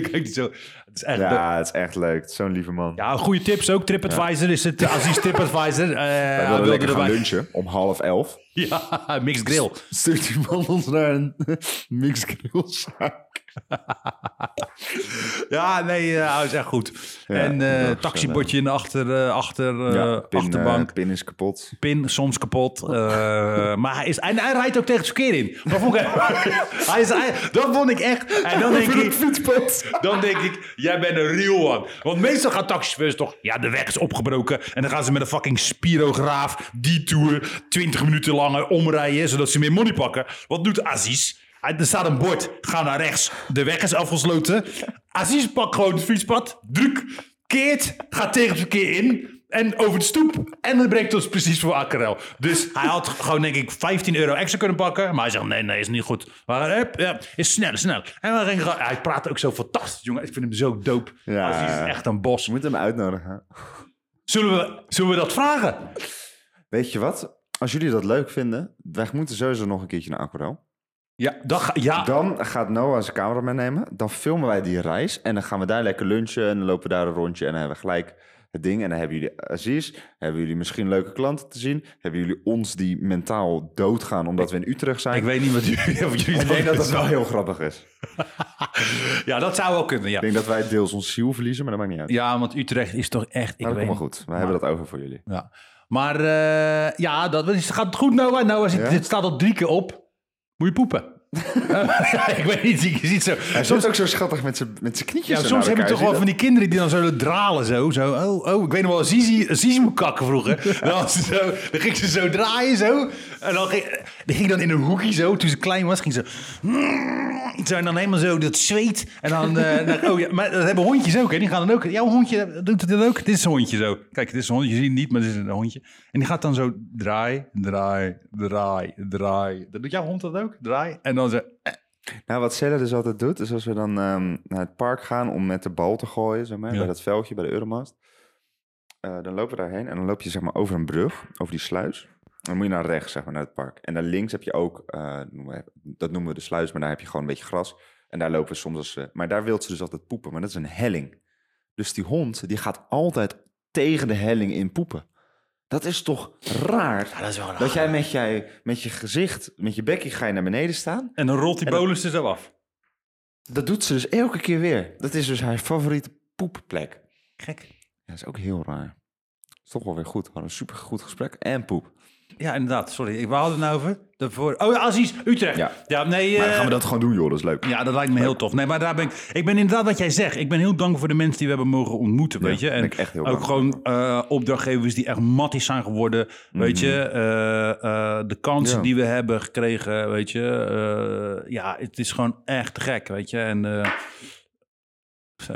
kijkt hij zo. Het is echt het is echt leuk. Zo'n lieve man. Ja, goede tips ook. TripAdvisor is het. Aziz TripAdvisor. Wij willen lekker gaan lunchen. Om 11:30. Ja, mixed grill. Stuurt die man ons naar een mixed grillzaak. Hij is echt goed. Ja, en taxibotje in de achterbank. Pin is kapot. Pin soms kapot. Maar hij rijdt ook tegen het verkeer in. Maar vond ik, dat vond ik echt. En dan denk ik, jij bent een real one. Want meestal gaan taxichauffeurs toch... Ja, de weg is opgebroken. En dan gaan ze met een fucking spirograaf, detour, 20 minuten lang omrijden, zodat ze meer money pakken. Wat doet Aziz? Er staat een bord, ga naar rechts. De weg is afgesloten. Aziz pakt gewoon het fietspad, keert, gaat tegen het verkeer in en over de stoep. En dat brengt ons precies voor Acorel. Dus hij had gewoon, denk ik, €15 extra kunnen pakken. Maar hij zegt, nee, is niet goed. Maar is snel. En dan hij praat ook zo fantastisch, jongen. Ik vind hem zo dope. Ja, Aziz is echt een bos. We moeten hem uitnodigen. Zullen we dat vragen? Weet je wat? Als jullie dat leuk vinden, wij moeten sowieso nog een keertje naar Acorel. Ja. Dan gaat Noah zijn camera meenemen. Dan filmen wij die reis. En dan gaan we daar lekker lunchen. En dan lopen we daar een rondje. En dan hebben we gelijk het ding. En dan hebben jullie Aziz, hebben jullie misschien leuke klanten te zien. Hebben jullie ons die mentaal doodgaan omdat we in Utrecht zijn. Ik weet niet wat jullie... Of jullie ik denk dat dat wel heel grappig is. Ja, dat zou wel kunnen, ja. Ik denk dat wij deels ons ziel verliezen, maar dat maakt niet uit. Ja, want Utrecht is toch echt... Ik weet maar goed, we hebben dat over voor jullie. Ja. Maar ja, dat gaat het goed, Noah. Noah zit, het staat al 3 keer op. Moet je poepen. Ja, ik weet niet, je ziet zo. Hij soms ook zo schattig met zijn knietjes. Ja, soms heb je toch wel van die kinderen die dan zo dralen. Zo. Oh, ik weet nog wel, Zizi moet kakken vroeger. Dan ging ze zo draaien zo. En dan ging dan in een hoekje zo. Toen ze klein was, ging ze zo. En dan helemaal zo dat zweet. En dan, oh ja, maar dat hebben hondjes ook. Hè? Die gaan dan ook. Jouw hondje doet dat ook. Dit is een hondje zo. Kijk, dit is een hondje. Je ziet het niet, maar dit is een hondje. En die gaat dan zo draai. Doet jouw hond dat ook? Draai. En dan. Nou, wat Celle dus altijd doet, is als we dan naar het park gaan om met de bal te gooien, zeg maar, bij dat veldje, bij de Euromast. Dan lopen we daarheen en dan loop je zeg maar over een brug, over die sluis. Dan moet je naar rechts, zeg maar, naar het park. En naar links heb je ook, dat noemen we de sluis, maar daar heb je gewoon een beetje gras. En daar lopen we soms als... maar daar wil ze dus altijd poepen, maar dat is een helling. Dus die hond, die gaat altijd tegen de helling in poepen. Dat is toch raar? Ja, dat is wel raar. Dat jij met je gezicht, met je bekje ga je naar beneden staan. En dan rolt die bolus er zo af. Dat doet ze dus elke keer weer. Dat is dus haar favoriete poepplek. Gek. Ja, dat is ook heel raar. Dat is toch wel weer goed. We hadden een supergoed gesprek en poep. Ja, inderdaad. Sorry, waar hadden we het nou over? Oh, Aziz, Utrecht. Ja, nee, maar dan gaan we dat gewoon doen, joh. Dat is leuk. Ja, dat lijkt me heel tof. Nee, maar daar ben ik ben inderdaad wat jij zegt. Ik ben heel dankbaar voor de mensen die we hebben mogen ontmoeten, weet je. En ben ik echt heel ook gewoon opdrachtgevers die echt matties zijn geworden, weet je. De kansen die we hebben gekregen, weet je. Ja, het is gewoon echt gek, weet je. En... Zo.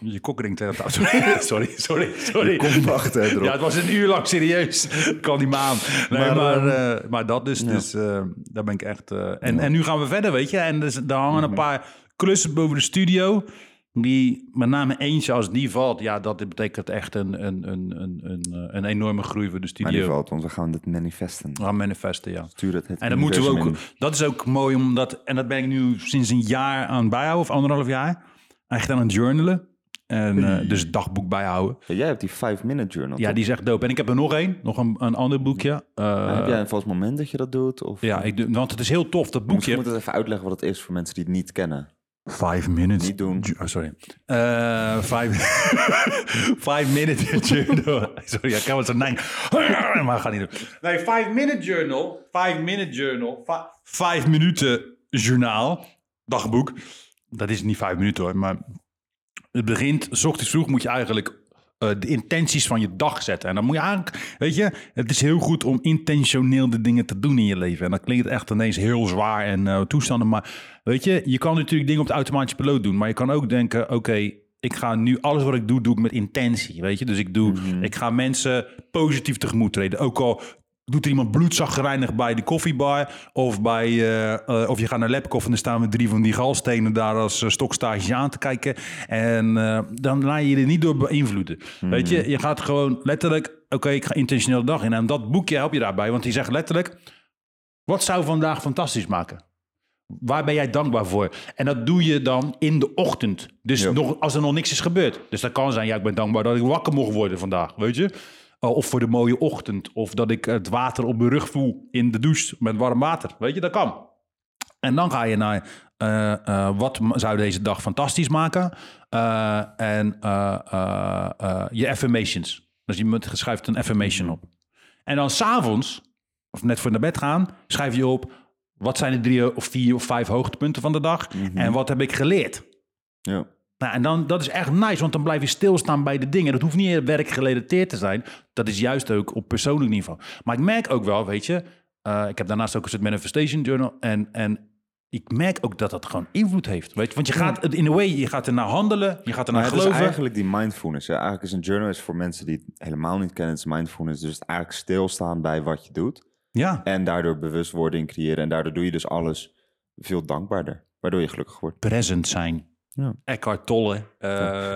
Je kokkering tegen het Sorry. Kom wachten erop. Ja, het was een uur lang serieus. Kan die maan. Nee, maar dat dus. Ja. Dus daar ben ik echt... en nu gaan we verder, weet je. En dus, er hangen een paar klussen boven de studio. Die, met name eentje, als die valt... Ja, dat betekent echt een enorme groei voor de studio. Maar die valt, want we gaan dit manifesten. We gaan manifesten, ja. Stuur het. En dan moeten we ook... Dat is ook mooi, omdat... En dat ben ik nu sinds een jaar aan het bijhouden, of 1,5 jaar... Echt aan het journalen. En dus dagboek bijhouden. Ja, jij hebt die 5-minute journal. Ja, toch? Die is echt dope. En ik heb er nog één. Nog een ander boekje. Heb jij een vast moment dat je dat doet? Of? Ja, want het is heel tof, dat boekje. Je moet het even uitleggen wat het is voor mensen die het niet kennen. 5 minutes. Niet doen. Sorry. 5-minute journal. Sorry, ik kan het zo nemen. Maar ga niet doen. Nee, 5-minute journal. 5-minute journal. 5 minuten journaal. Dagboek. Dat is niet 5 minuten hoor, maar het begint, 's ochtends vroeg moet je eigenlijk de intenties van je dag zetten. En dan moet je eigenlijk, weet je, het is heel goed om intentioneel de dingen te doen in je leven. En dat klinkt echt ineens heel zwaar en toestanden, maar weet je, je kan natuurlijk dingen op de automatische piloot doen. Maar je kan ook denken, oké, ik ga nu alles wat ik doe, doe ik met intentie, weet je. Dus ik ga mensen positief tegemoet treden, ook al... Doet er iemand bloedzaggerijnig bij de koffiebar of bij of je gaat naar Lapkoff en dan staan we 3 van die galstenen daar als stokstaartjes aan te kijken en dan laat je er niet door beïnvloeden. Weet je, je gaat gewoon letterlijk, oké, ik ga intentioneel de dag in en dat boekje help je daarbij, want die zegt letterlijk, wat zou vandaag fantastisch maken? Waar ben jij dankbaar voor? En dat doe je dan in de ochtend, dus nog, als er nog niks is gebeurd. Dus dat kan zijn, ja, ik ben dankbaar dat ik wakker mocht worden vandaag, weet je. Of voor de mooie ochtend. Of dat ik het water op mijn rug voel in de douche met warm water. Weet je, dat kan. En dan ga je naar... wat zou deze dag fantastisch maken? Je affirmations. Dus iemand schrijft een affirmation op. En dan 's avonds, of net voor naar bed gaan... schrijf je op... wat zijn de 3 of 4 of 5 hoogtepunten van de dag? En wat heb ik geleerd? Ja. Nou, en dan, dat is echt nice, want dan blijf je stilstaan bij de dingen. Dat hoeft niet werkgerelateerd te zijn. Dat is juist ook op persoonlijk niveau. Maar ik merk ook wel, weet je... ik heb daarnaast ook een soort manifestation journal. En ik merk ook dat dat gewoon invloed heeft. Weet je? Want je gaat, in a way, je gaat ernaar handelen. Je gaat ernaar geloven. Het is eigenlijk die mindfulness. Hè? Eigenlijk is een journal is voor mensen die het helemaal niet kennen. Het is mindfulness. Dus het eigenlijk stilstaan bij wat je doet. Ja. En daardoor bewustwording creëren. En daardoor doe je dus alles veel dankbaarder. Waardoor je gelukkig wordt. Present zijn. Ja. Eckhart Tolle.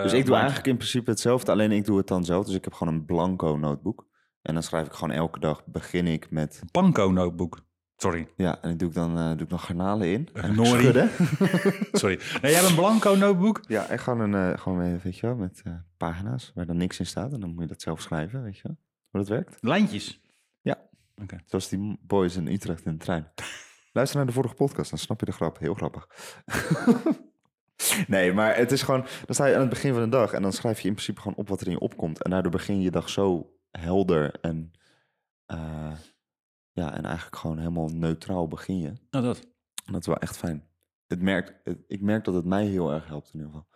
Dus ik doe eigenlijk in principe hetzelfde, alleen ik doe het dan zelf. Dus ik heb gewoon een blanco notebook. En dan schrijf ik gewoon elke dag, begin ik met... Een panko notebook? Sorry. Ja, en doe ik dan garnalen in. Nori. Schudden. Sorry. Nee, jij hebt een blanco notebook? Ja, en gewoon weet je wel, met pagina's waar dan niks in staat. En dan moet je dat zelf schrijven, weet je wel. Hoe dat werkt. Lijntjes? Ja. Okay. Zoals die boys in Utrecht in de trein. Luister naar de vorige podcast, dan snap je de grap. Heel grappig. Nee, maar het is gewoon... Dan sta je aan het begin van de dag en dan schrijf je in principe gewoon op wat er in je opkomt. En daardoor begin je dag zo helder en... Ja, en eigenlijk gewoon helemaal neutraal begin je. Nou, dat. En dat is wel echt fijn. Ik merk dat het mij heel erg helpt in ieder geval.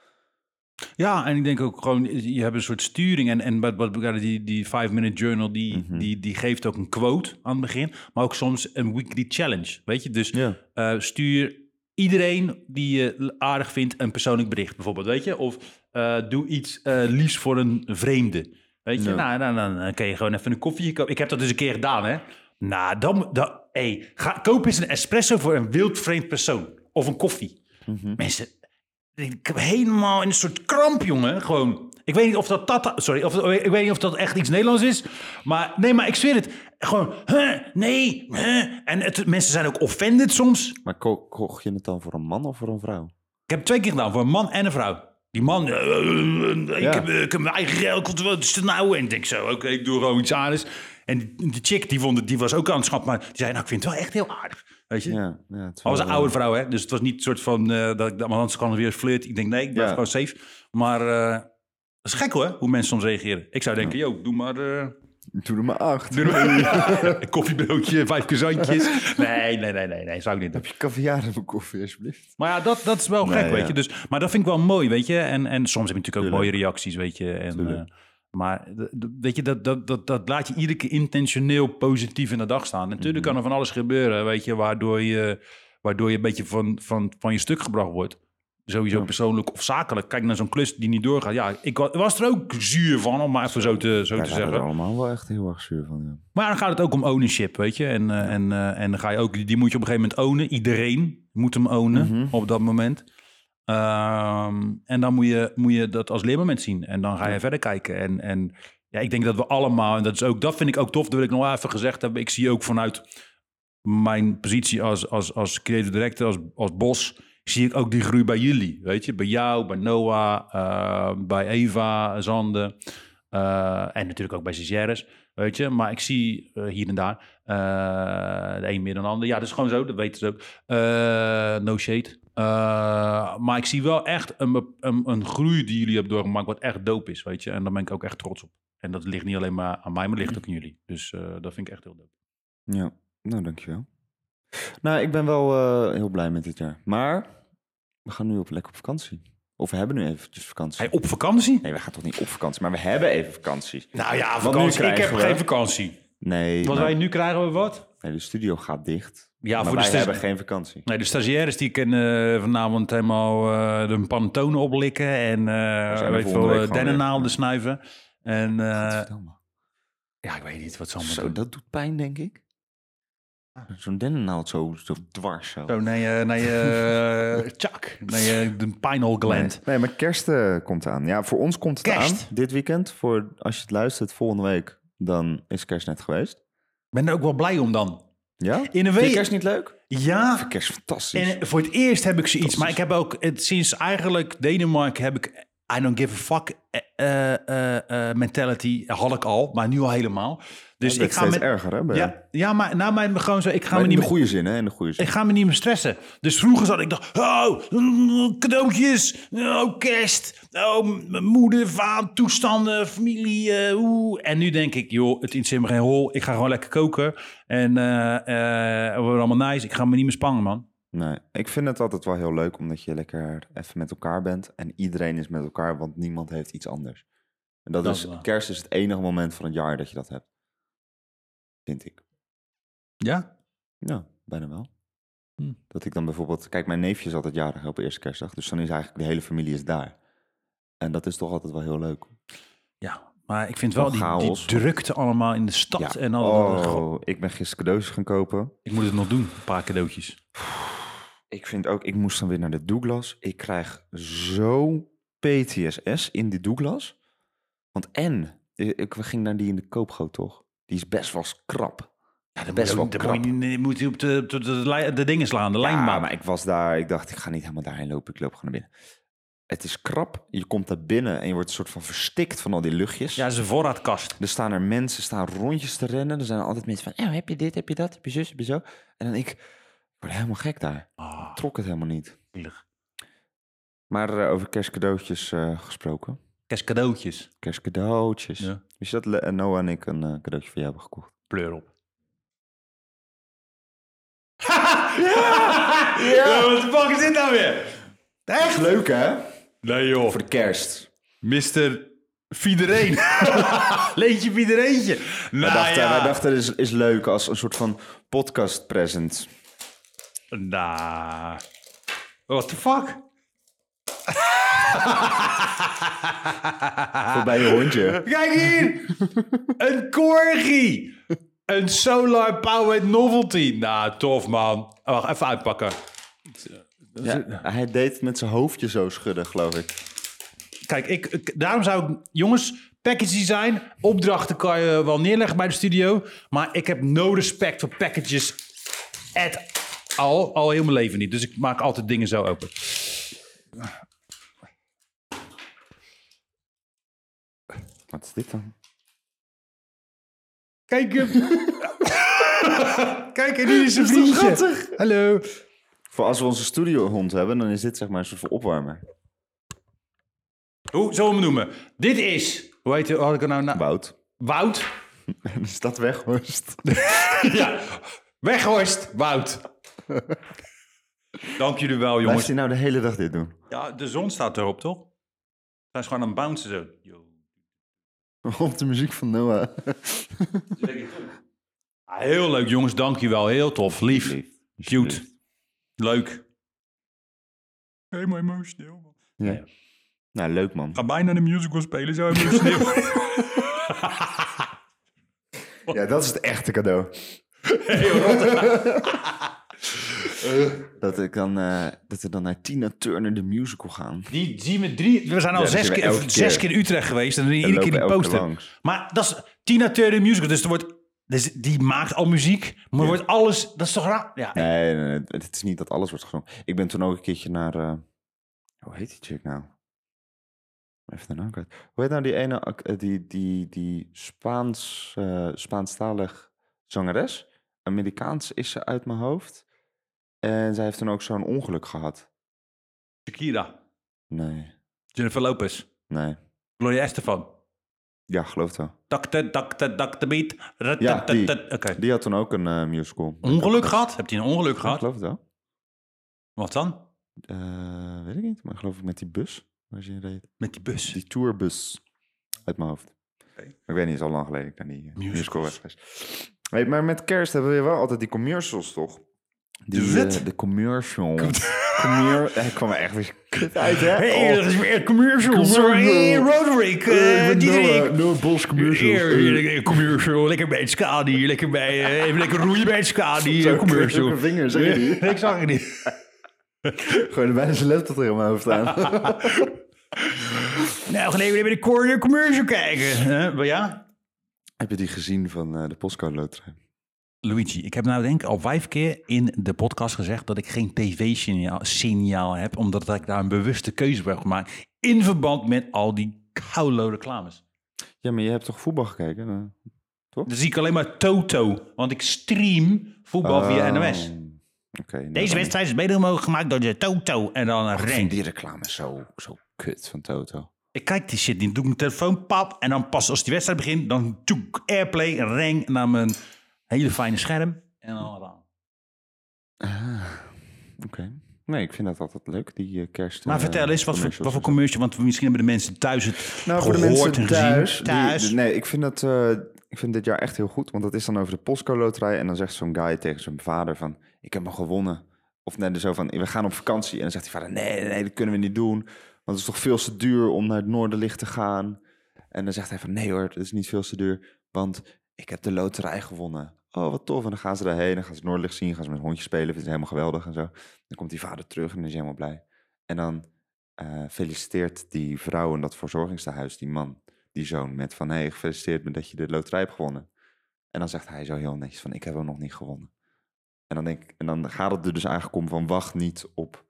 Ja, en ik denk ook gewoon, je hebt een soort sturing. En die 5-minute journal, die geeft ook een quote aan het begin. Maar ook soms een weekly challenge, weet je. Dus stuur iedereen die je aardig vindt een persoonlijk bericht, bijvoorbeeld, weet je. Of doe iets liefst voor een vreemde, weet je. Ja. Nou, dan kun je gewoon even een koffie kopen. Ik heb dat dus een keer gedaan, hè. Nou, koop eens een espresso voor een wildvreemd persoon. Of een koffie. Mm-hmm. Mensen, ik heb helemaal in een soort kramp, jongen. Gewoon, ik weet niet of ik weet niet of dat echt iets Nederlands is. Maar nee, maar ik zweer het. Gewoon, En mensen zijn ook offended soms. Maar kocht je het dan voor een man of voor een vrouw? Ik heb het 2 keer gedaan, voor een man en een vrouw. Die man, ik heb mijn eigen geld, wat is het nou? En ik denk zo, oké, ik doe gewoon iets aardigs. En die chick, die was ook aan het schap, maar die zei, nou, ik vind het wel echt heel aardig, weet je. Ja, het was een oude vrouw, hè, dus het was niet een soort van, maar anders kan het weer flirt. Ik denk, nee, ik ben gewoon safe. Maar dat is gek, hoor, hoe mensen soms reageren. Ik zou denken, joh, doe er maar 8. Een koffiebroodje, 5 croissantjes. Nee, zou ik niet doen. Heb je caviar in mijn koffie, alsjeblieft? Maar ja, dat is wel gek, weet je. Dus, maar dat vind ik wel mooi, weet je. En soms heb je natuurlijk ook mooie reacties, weet je. En, maar weet je, dat laat je iedere keer intentioneel positief in de dag staan. Natuurlijk kan er van alles gebeuren, weet je, waardoor je een beetje van je stuk gebracht wordt. Sowieso persoonlijk of zakelijk. Kijk naar zo'n klus die niet doorgaat. Ja, ik was er ook zuur van, om maar even zo te zeggen. We zijn er allemaal wel echt heel erg zuur van, ja. Maar dan gaat het ook om ownership, weet je. En dan ga je ook, die moet je op een gegeven moment ownen. Iedereen moet hem ownen op dat moment. En dan moet je dat als leermoment zien. En dan ga je verder kijken. En ja, ik denk dat we allemaal... En dat vind ik ook tof, dat wil ik nog even gezegd hebben. Ik zie ook vanuit mijn positie als creative director, als boss... zie ik ook die groei bij jullie, weet je? Bij jou, bij Noah, bij Eva, Zande... en natuurlijk ook bij Ciceres, weet je? Maar ik zie hier en daar de een meer dan de ander. Ja, dat is gewoon zo, dat weten ze ook. No shade. Maar ik zie wel echt een groei die jullie hebben doorgemaakt... wat echt dope is, weet je? En daar ben ik ook echt trots op. En dat ligt niet alleen maar aan mij, maar ligt ook aan jullie. Dus dat vind ik echt heel dope. Ja, nou, dankjewel. Nou, ik ben wel heel blij met dit jaar. Maar we gaan nu lekker op vakantie. Of we hebben nu eventjes vakantie. Hey, op vakantie? Nee, we gaan toch niet op vakantie, maar we hebben even vakantie. Nou ja, vakantie. Ik heb geen vakantie. Nee. Want wij nu krijgen we wat? Nee, de studio gaat dicht. Ja, maar wij hebben geen vakantie. Nee, de stagiaires die kunnen vanavond helemaal hun pantonen oplikken. En dennennaalden snuiven. En, ja, ik weet niet wat ze allemaal doen. Dat doet pijn, denk ik. Zo'n dennennaald zo dwars. Zo naar je tjak. Naar de pineal gland. Nee, maar kerst komt aan. Ja, voor ons komt het kerst aan. Dit weekend. Als je het luistert volgende week, dan is kerst net geweest. Ik ben er ook wel blij om dan. Ja? Vind je kerst niet leuk? Ja. Ik vind kerst fantastisch. En voor het eerst heb ik zoiets. Maar ik heb ook sinds eigenlijk Denemarken heb ik... I don't give a fuck mentality had ik al, maar nu al helemaal. Dus ik ga erger, hè? Ja, maar nou, maar gewoon zo. Ik ga me niet in de goede zin, hè? In de goede zin. Ik ga me niet meer stressen. Dus vroeger zat ik dacht, cadeautjes, kerst, moeder, vader, toestanden, familie, En nu denk ik, joh, het interesseert me geen hol. Ik ga gewoon lekker koken en we worden allemaal nice. Ik ga me niet meer spangen, man. Nee, ik vind het altijd wel heel leuk, omdat je lekker even met elkaar bent. En iedereen is met elkaar, want niemand heeft iets anders. En kerst is het enige moment van het jaar dat je dat hebt. Vind ik. Ja? Ja, bijna wel. Hm. Dat ik dan bijvoorbeeld... Kijk, mijn neefje is altijd jarig op de eerste kerstdag. Dus dan is eigenlijk de hele familie is daar. En dat is toch altijd wel heel leuk. Ja. Maar ik vind wel die drukte allemaal in de stad. Ja. En ik ben gisteren cadeautjes gaan kopen. Ik moet het nog doen, een paar cadeautjes. Ik vind ook, ik moest dan weer naar de Douglas. Ik krijg zo PTSS in die Douglas. Want we gingen naar die in de koopgoot, toch? Die is best wel krap. Ja, dat best wel krap. Je moet je op de dingen slaan, de lijnbaan. Ja, maar ik was daar, ik dacht, ik ga niet helemaal daarheen lopen, ik loop gewoon naar binnen. Het is krap, je komt daar binnen en je wordt een soort van verstikt van al die luchtjes. Ja, het is een voorraadkast. Er staan er mensen, staan rondjes te rennen. Er zijn er altijd mensen van, heb je dit, heb je dat, heb je zus, heb je zo. En dan ik word helemaal gek daar. Oh. Trok het helemaal niet. Zielig. Maar over kerstcadeautjes gesproken. Kerstcadeautjes? Kerstcadeautjes. Ja. Wist je dat Noah en ik een cadeautje voor jou hebben gekocht? Pleur op. Ja, wat de fuck is dit nou weer? Echt leuk, hè? Nee, joh. Voor de kerst. Mister Fiedereen. Leentje Fiedereentje. Nou, wij dachten, het is leuk als een soort van podcast present. Nah. What the fuck? Voor bij je hondje. Kijk hier. Een corgi. Een solar powered novelty. Nou, tof, man. Wacht, even uitpakken. Ja, hij deed het met zijn hoofdje zo schudden, geloof ik. Kijk, daarom zou ik... Jongens, package design, opdrachten kan je wel neerleggen bij de studio. Maar ik heb no respect voor packages al heel mijn leven niet. Dus ik maak altijd dingen zo open. Wat is dit dan? Kijk hem. Kijk, en hier is een vriendje. Schattig. Hallo. Voor als we onze studiohond hebben, dan is dit zeg maar een soort van opwarmer. Hoe zullen we hem noemen? Dit is... Hoe heet hij? Had ik er nou Wout. Wout. En is dat Weghorst? Ja. Weghorst, Wout. Dank jullie wel, jongens. Blijft hij nou de hele dag dit doen? Ja, de zon staat erop, toch? Hij is gewoon aan het bouncen zo. Yo. Op de muziek van Noah. Heel leuk, jongens. Dank je wel. Heel tof. Lief. Cute. Leuk. Helemaal emotioneel, man. Ja. Ja. Nou, leuk, man. Ga bijna de musical spelen, zo emotioneel. Ja, dat is het echte cadeau. Dat we dan naar Tina Turner de musical gaan. Die met drie... We zijn al zes keer in Utrecht geweest en dan iedere keer die poster. Maar dat is Tina Turner de musical, dus er wordt... Dus die maakt al muziek, maar wordt alles... Dat is toch raar? Ja. Nee, het is niet dat alles wordt gezongen. Ik ben toen ook een keertje naar... hoe heet die chick nou? Even de naam kwijt. Hoe heet nou die ene... Die Spaanstalig zangeres? Amerikaans is ze uit mijn hoofd. En zij heeft toen ook zo'n ongeluk gehad. Shakira? Nee. Jennifer Lopez? Nee. Gloria Estefan? Ja, geloof het wel. Dakte beat. Ja, die had toen ook een musical. Ongeluk gehad? Heb je een ongeluk gehad? Ik geloof het wel. Wat dan? Weet ik niet, maar geloof ik met die bus. Waar ze in reed. Met die bus? Die tourbus. Uit mijn hoofd. Okay. Ik weet niet, het is al lang geleden dat ik naar die musical was geweest. Hey, maar met kerst hebben we wel altijd die commercials, toch? De commercial. Hij kwam er echt weer kut uit, hè? Hey, dat is weer commercial. Sorry, Roderick. No Bos commercial. Commercial. Lekker bij het Skadi. Even lekker roeien bij het Skadi. Commercial. Mijn vinger, zeg je niet? Ik zag het niet. Gewoon er bijna zijn laptop tegen mijn hoofd aan. Nou, gaan even bij de corner commercial kijken. Ja? Heb je die gezien van de postcode loterij? Luigi, ik heb nou denk ik al 5 keer in de podcast gezegd dat ik geen tv-signaal heb, omdat ik daar een bewuste keuze bij heb gemaakt in verband met al die koude reclames. Ja, maar je hebt toch voetbal gekeken, toch? Dan zie ik alleen maar Toto, want ik stream voetbal via NOS. Okay, deze wedstrijd is mede mogelijk gemaakt door de Toto en dan een Rein. Die reclame zo kut van Toto. Ik kijk die shit niet, doe ik mijn telefoon, pap, en dan pas als die wedstrijd begint, dan doe ik Airplay, Rein naar mijn... hele fijne scherm en al aan. Oké. Nee, ik vind dat altijd leuk, die kerst. Maar vertel eens, wat voor commercial? Want misschien hebben de mensen thuis het gehoord voor de mensen en thuis, gezien. Ik vind dit jaar echt heel goed. Want dat is dan over de Postco Loterij. En dan zegt zo'n guy tegen zijn vader van... Ik heb me gewonnen. Of net zo van, we gaan op vakantie. En dan zegt die vader, nee, dat kunnen we niet doen. Want het is toch veel te duur om naar het Noorderlicht te gaan. En dan zegt hij van, nee hoor, het is niet veel te duur. Want... Ik heb de loterij gewonnen. Oh, wat tof. En dan gaan ze daarheen. Dan gaan ze het Noordlicht zien. Gaan ze met hondjes spelen. Vinden ze helemaal geweldig en zo. Dan komt die vader terug en dan is hij helemaal blij. En dan feliciteert die vrouw in dat verzorgingstehuis, die man, die zoon, met van... Hey, gefeliciteerd met dat je de loterij hebt gewonnen. En dan zegt hij zo heel netjes van, ik heb hem nog niet gewonnen. En dan, dan gaat het er dus eigenlijk om van, wacht niet op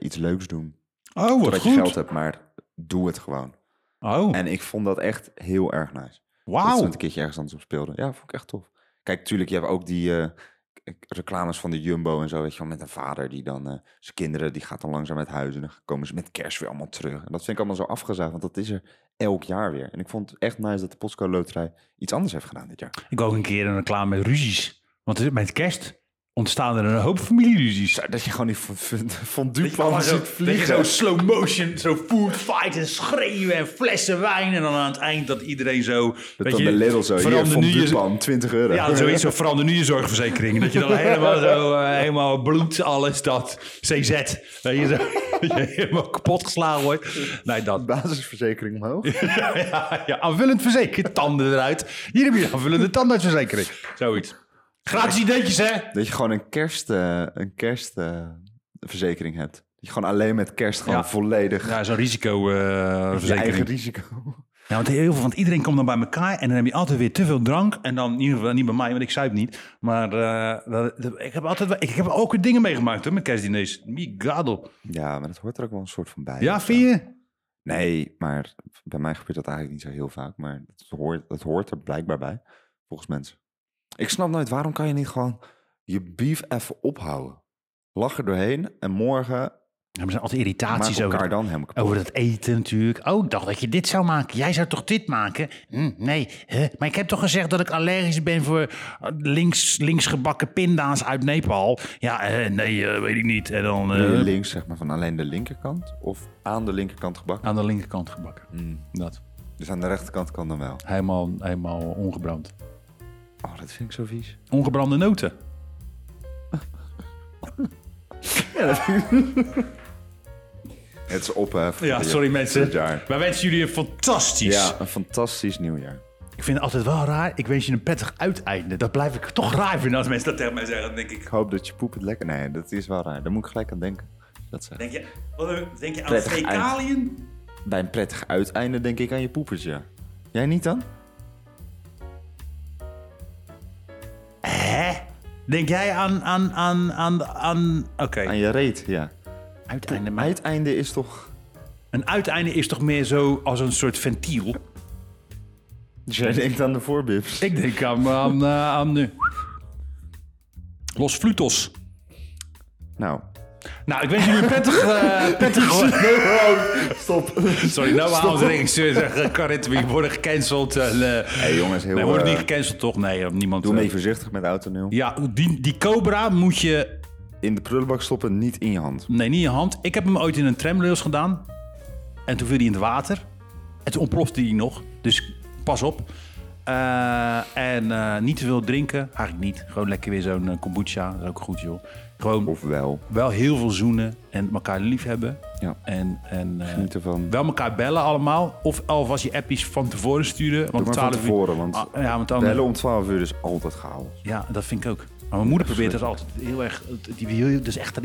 iets leuks doen. Oh, wat totdat goed. Je geld hebt, maar doe het gewoon. Oh. En ik vond dat echt heel erg nice. Wauw. Dat ze een keertje ergens anders op speelden. Ja, vond ik echt tof. Kijk, tuurlijk, je hebt ook die reclames van de Jumbo en zo, weet je wel, met een vader die dan zijn kinderen, die gaat dan langzaam met huizen en dan komen ze met kerst weer allemaal terug. En dat vind ik allemaal zo afgezaagd, want dat is er elk jaar weer. En ik vond het echt nice dat de Postcode Loterij iets anders heeft gedaan dit jaar. Ik ook een keer een reclame met ruzies, want met kerst ontstaan er een hoop familieruzies. Dat je gewoon die fonduepan zit vliegen. Zo slow motion, zo food fight en schreeuwen en flessen wijn. En dan aan het eind dat iedereen zo... Dat dan de Lidl zo, hier fonduepan, 20 euro. Ja, zoiets zo, verander nu je zorgverzekering. Dat je dan helemaal zo, helemaal bloed, alles dat, CZ. Dat je zo helemaal kapot geslagen wordt. Nee, dat. Basisverzekering omhoog. Ja, aanvullend verzekerd, tanden eruit. Hier heb je aanvullende tandartsverzekering. Zoiets. Gratis ideetjes, hè? Dat je gewoon een kerstverzekering hebt. Dat je gewoon alleen met kerst gewoon volledig... Ja, zo'n risicoverzekering. Je eigen risico. Ja, want heel veel, want iedereen komt dan bij elkaar... en dan heb je altijd weer te veel drank. En dan in ieder geval niet bij mij, want ik zuip niet. Maar ik heb ook weer dingen meegemaakt, hoor, met kerstdiners. Migado. Ja, maar dat hoort er ook wel een soort van bij. Ja, vind je? Nee, maar bij mij gebeurt dat eigenlijk niet zo heel vaak. Maar dat hoort er blijkbaar bij, volgens mensen. Ik snap nooit, waarom kan je niet gewoon je beef even ophouden? Lach er doorheen en morgen... Ja, er zijn altijd irritaties over dat eten natuurlijk. Oh, ik dacht dat je dit zou maken. Jij zou toch dit maken? Nee, huh? Maar ik heb toch gezegd dat ik allergisch ben voor links gebakken pinda's uit Nepal? Ja, nee, weet ik niet. En dan, links, zeg maar, van alleen de linkerkant? Of aan de linkerkant gebakken? Aan de linkerkant gebakken, dat. Dus aan de rechterkant kan dan wel? Helemaal ongebrand. Oh, dat vind ik zo vies. Ongebrande noten. Ja, dat vind ik... Het is ophef. Ja, sorry mensen. Wij wensen jullie een fantastisch nieuwjaar. Ik vind het altijd wel raar. Ik wens je een prettig uiteinde. Dat blijf ik toch raar vinden als mensen dat tegen mij zeggen. Dan denk ik, hoop dat je poep het lekker... Nee, dat is wel raar. Daar moet ik gelijk aan denken. Dat denk je aan fecaliën? Bij een prettig uiteinde denk ik aan je poepertje. Ja. Jij niet dan? Hè? Denk jij aan oké. Aan je reet, ja. Uiteinde is toch... Een uiteinde is toch meer zo als een soort ventiel? Dus jij denkt aan de voorbips? Ik denk aan nu. Los Flutos. Nou, ik wens jullie een prettig... Stop. Sorry, nou aan de regisseur zeggen... Karin, we worden gecanceld. Hey jongens, heel... Nee, we worden niet gecanceld, toch? Nee, niemand... Doe mee voorzichtig met autoneel. Ja, die cobra moet je... In de prullenbak stoppen, niet in je hand. Nee, niet in je hand. Ik heb hem ooit in een tramrails gedaan. En toen viel hij in het water. En toen ontplofte hij nog. Dus pas op. Niet te veel drinken. Eigenlijk niet. Gewoon lekker weer zo'n kombucha. Dat is ook goed, joh. Gewoon wel heel veel zoenen en elkaar liefhebben. Ja. En wel elkaar bellen allemaal. Of alvast je appies van tevoren sturen. Want bellen om 12 uur is altijd chaos. Ja, dat vind ik ook. Maar mijn moeder probeert dat altijd heel erg.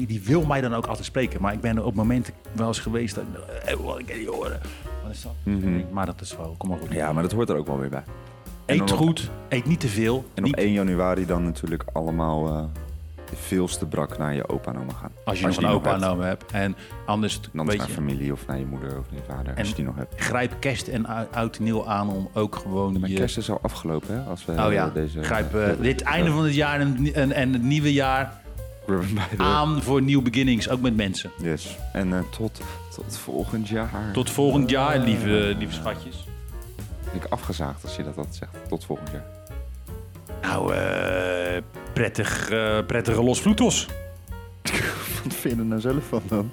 Die wil mij dan ook altijd spreken. Maar ik ben er op momenten wel eens geweest. Dat ik kan niet horen. Wat is dat? Maar dat is wel... Kom maar goed. Ja, maar dat hoort er ook wel weer bij. Eet goed. Eet niet te veel. En op 1 januari dan natuurlijk allemaal... veel te brak naar je opa en oma gaan. Als je nog een opa en oma hebt. En anders naar familie of naar je moeder of naar je vader. En als je die nog hebt. Grijp kerst en oud en nieuw aan om ook gewoon... Maar kerst is al afgelopen, hè? Als we deze... Grijp dit einde van het jaar en het nieuwe jaar aan voor nieuw beginnings. Ook met mensen. Yes. En tot volgend jaar. Tot volgend jaar, lieve schatjes. Ik afgezaagd als je dat altijd zegt. Tot volgend jaar. Nou, prettige Los Flutos. Wat vind je er nou zelf van dan?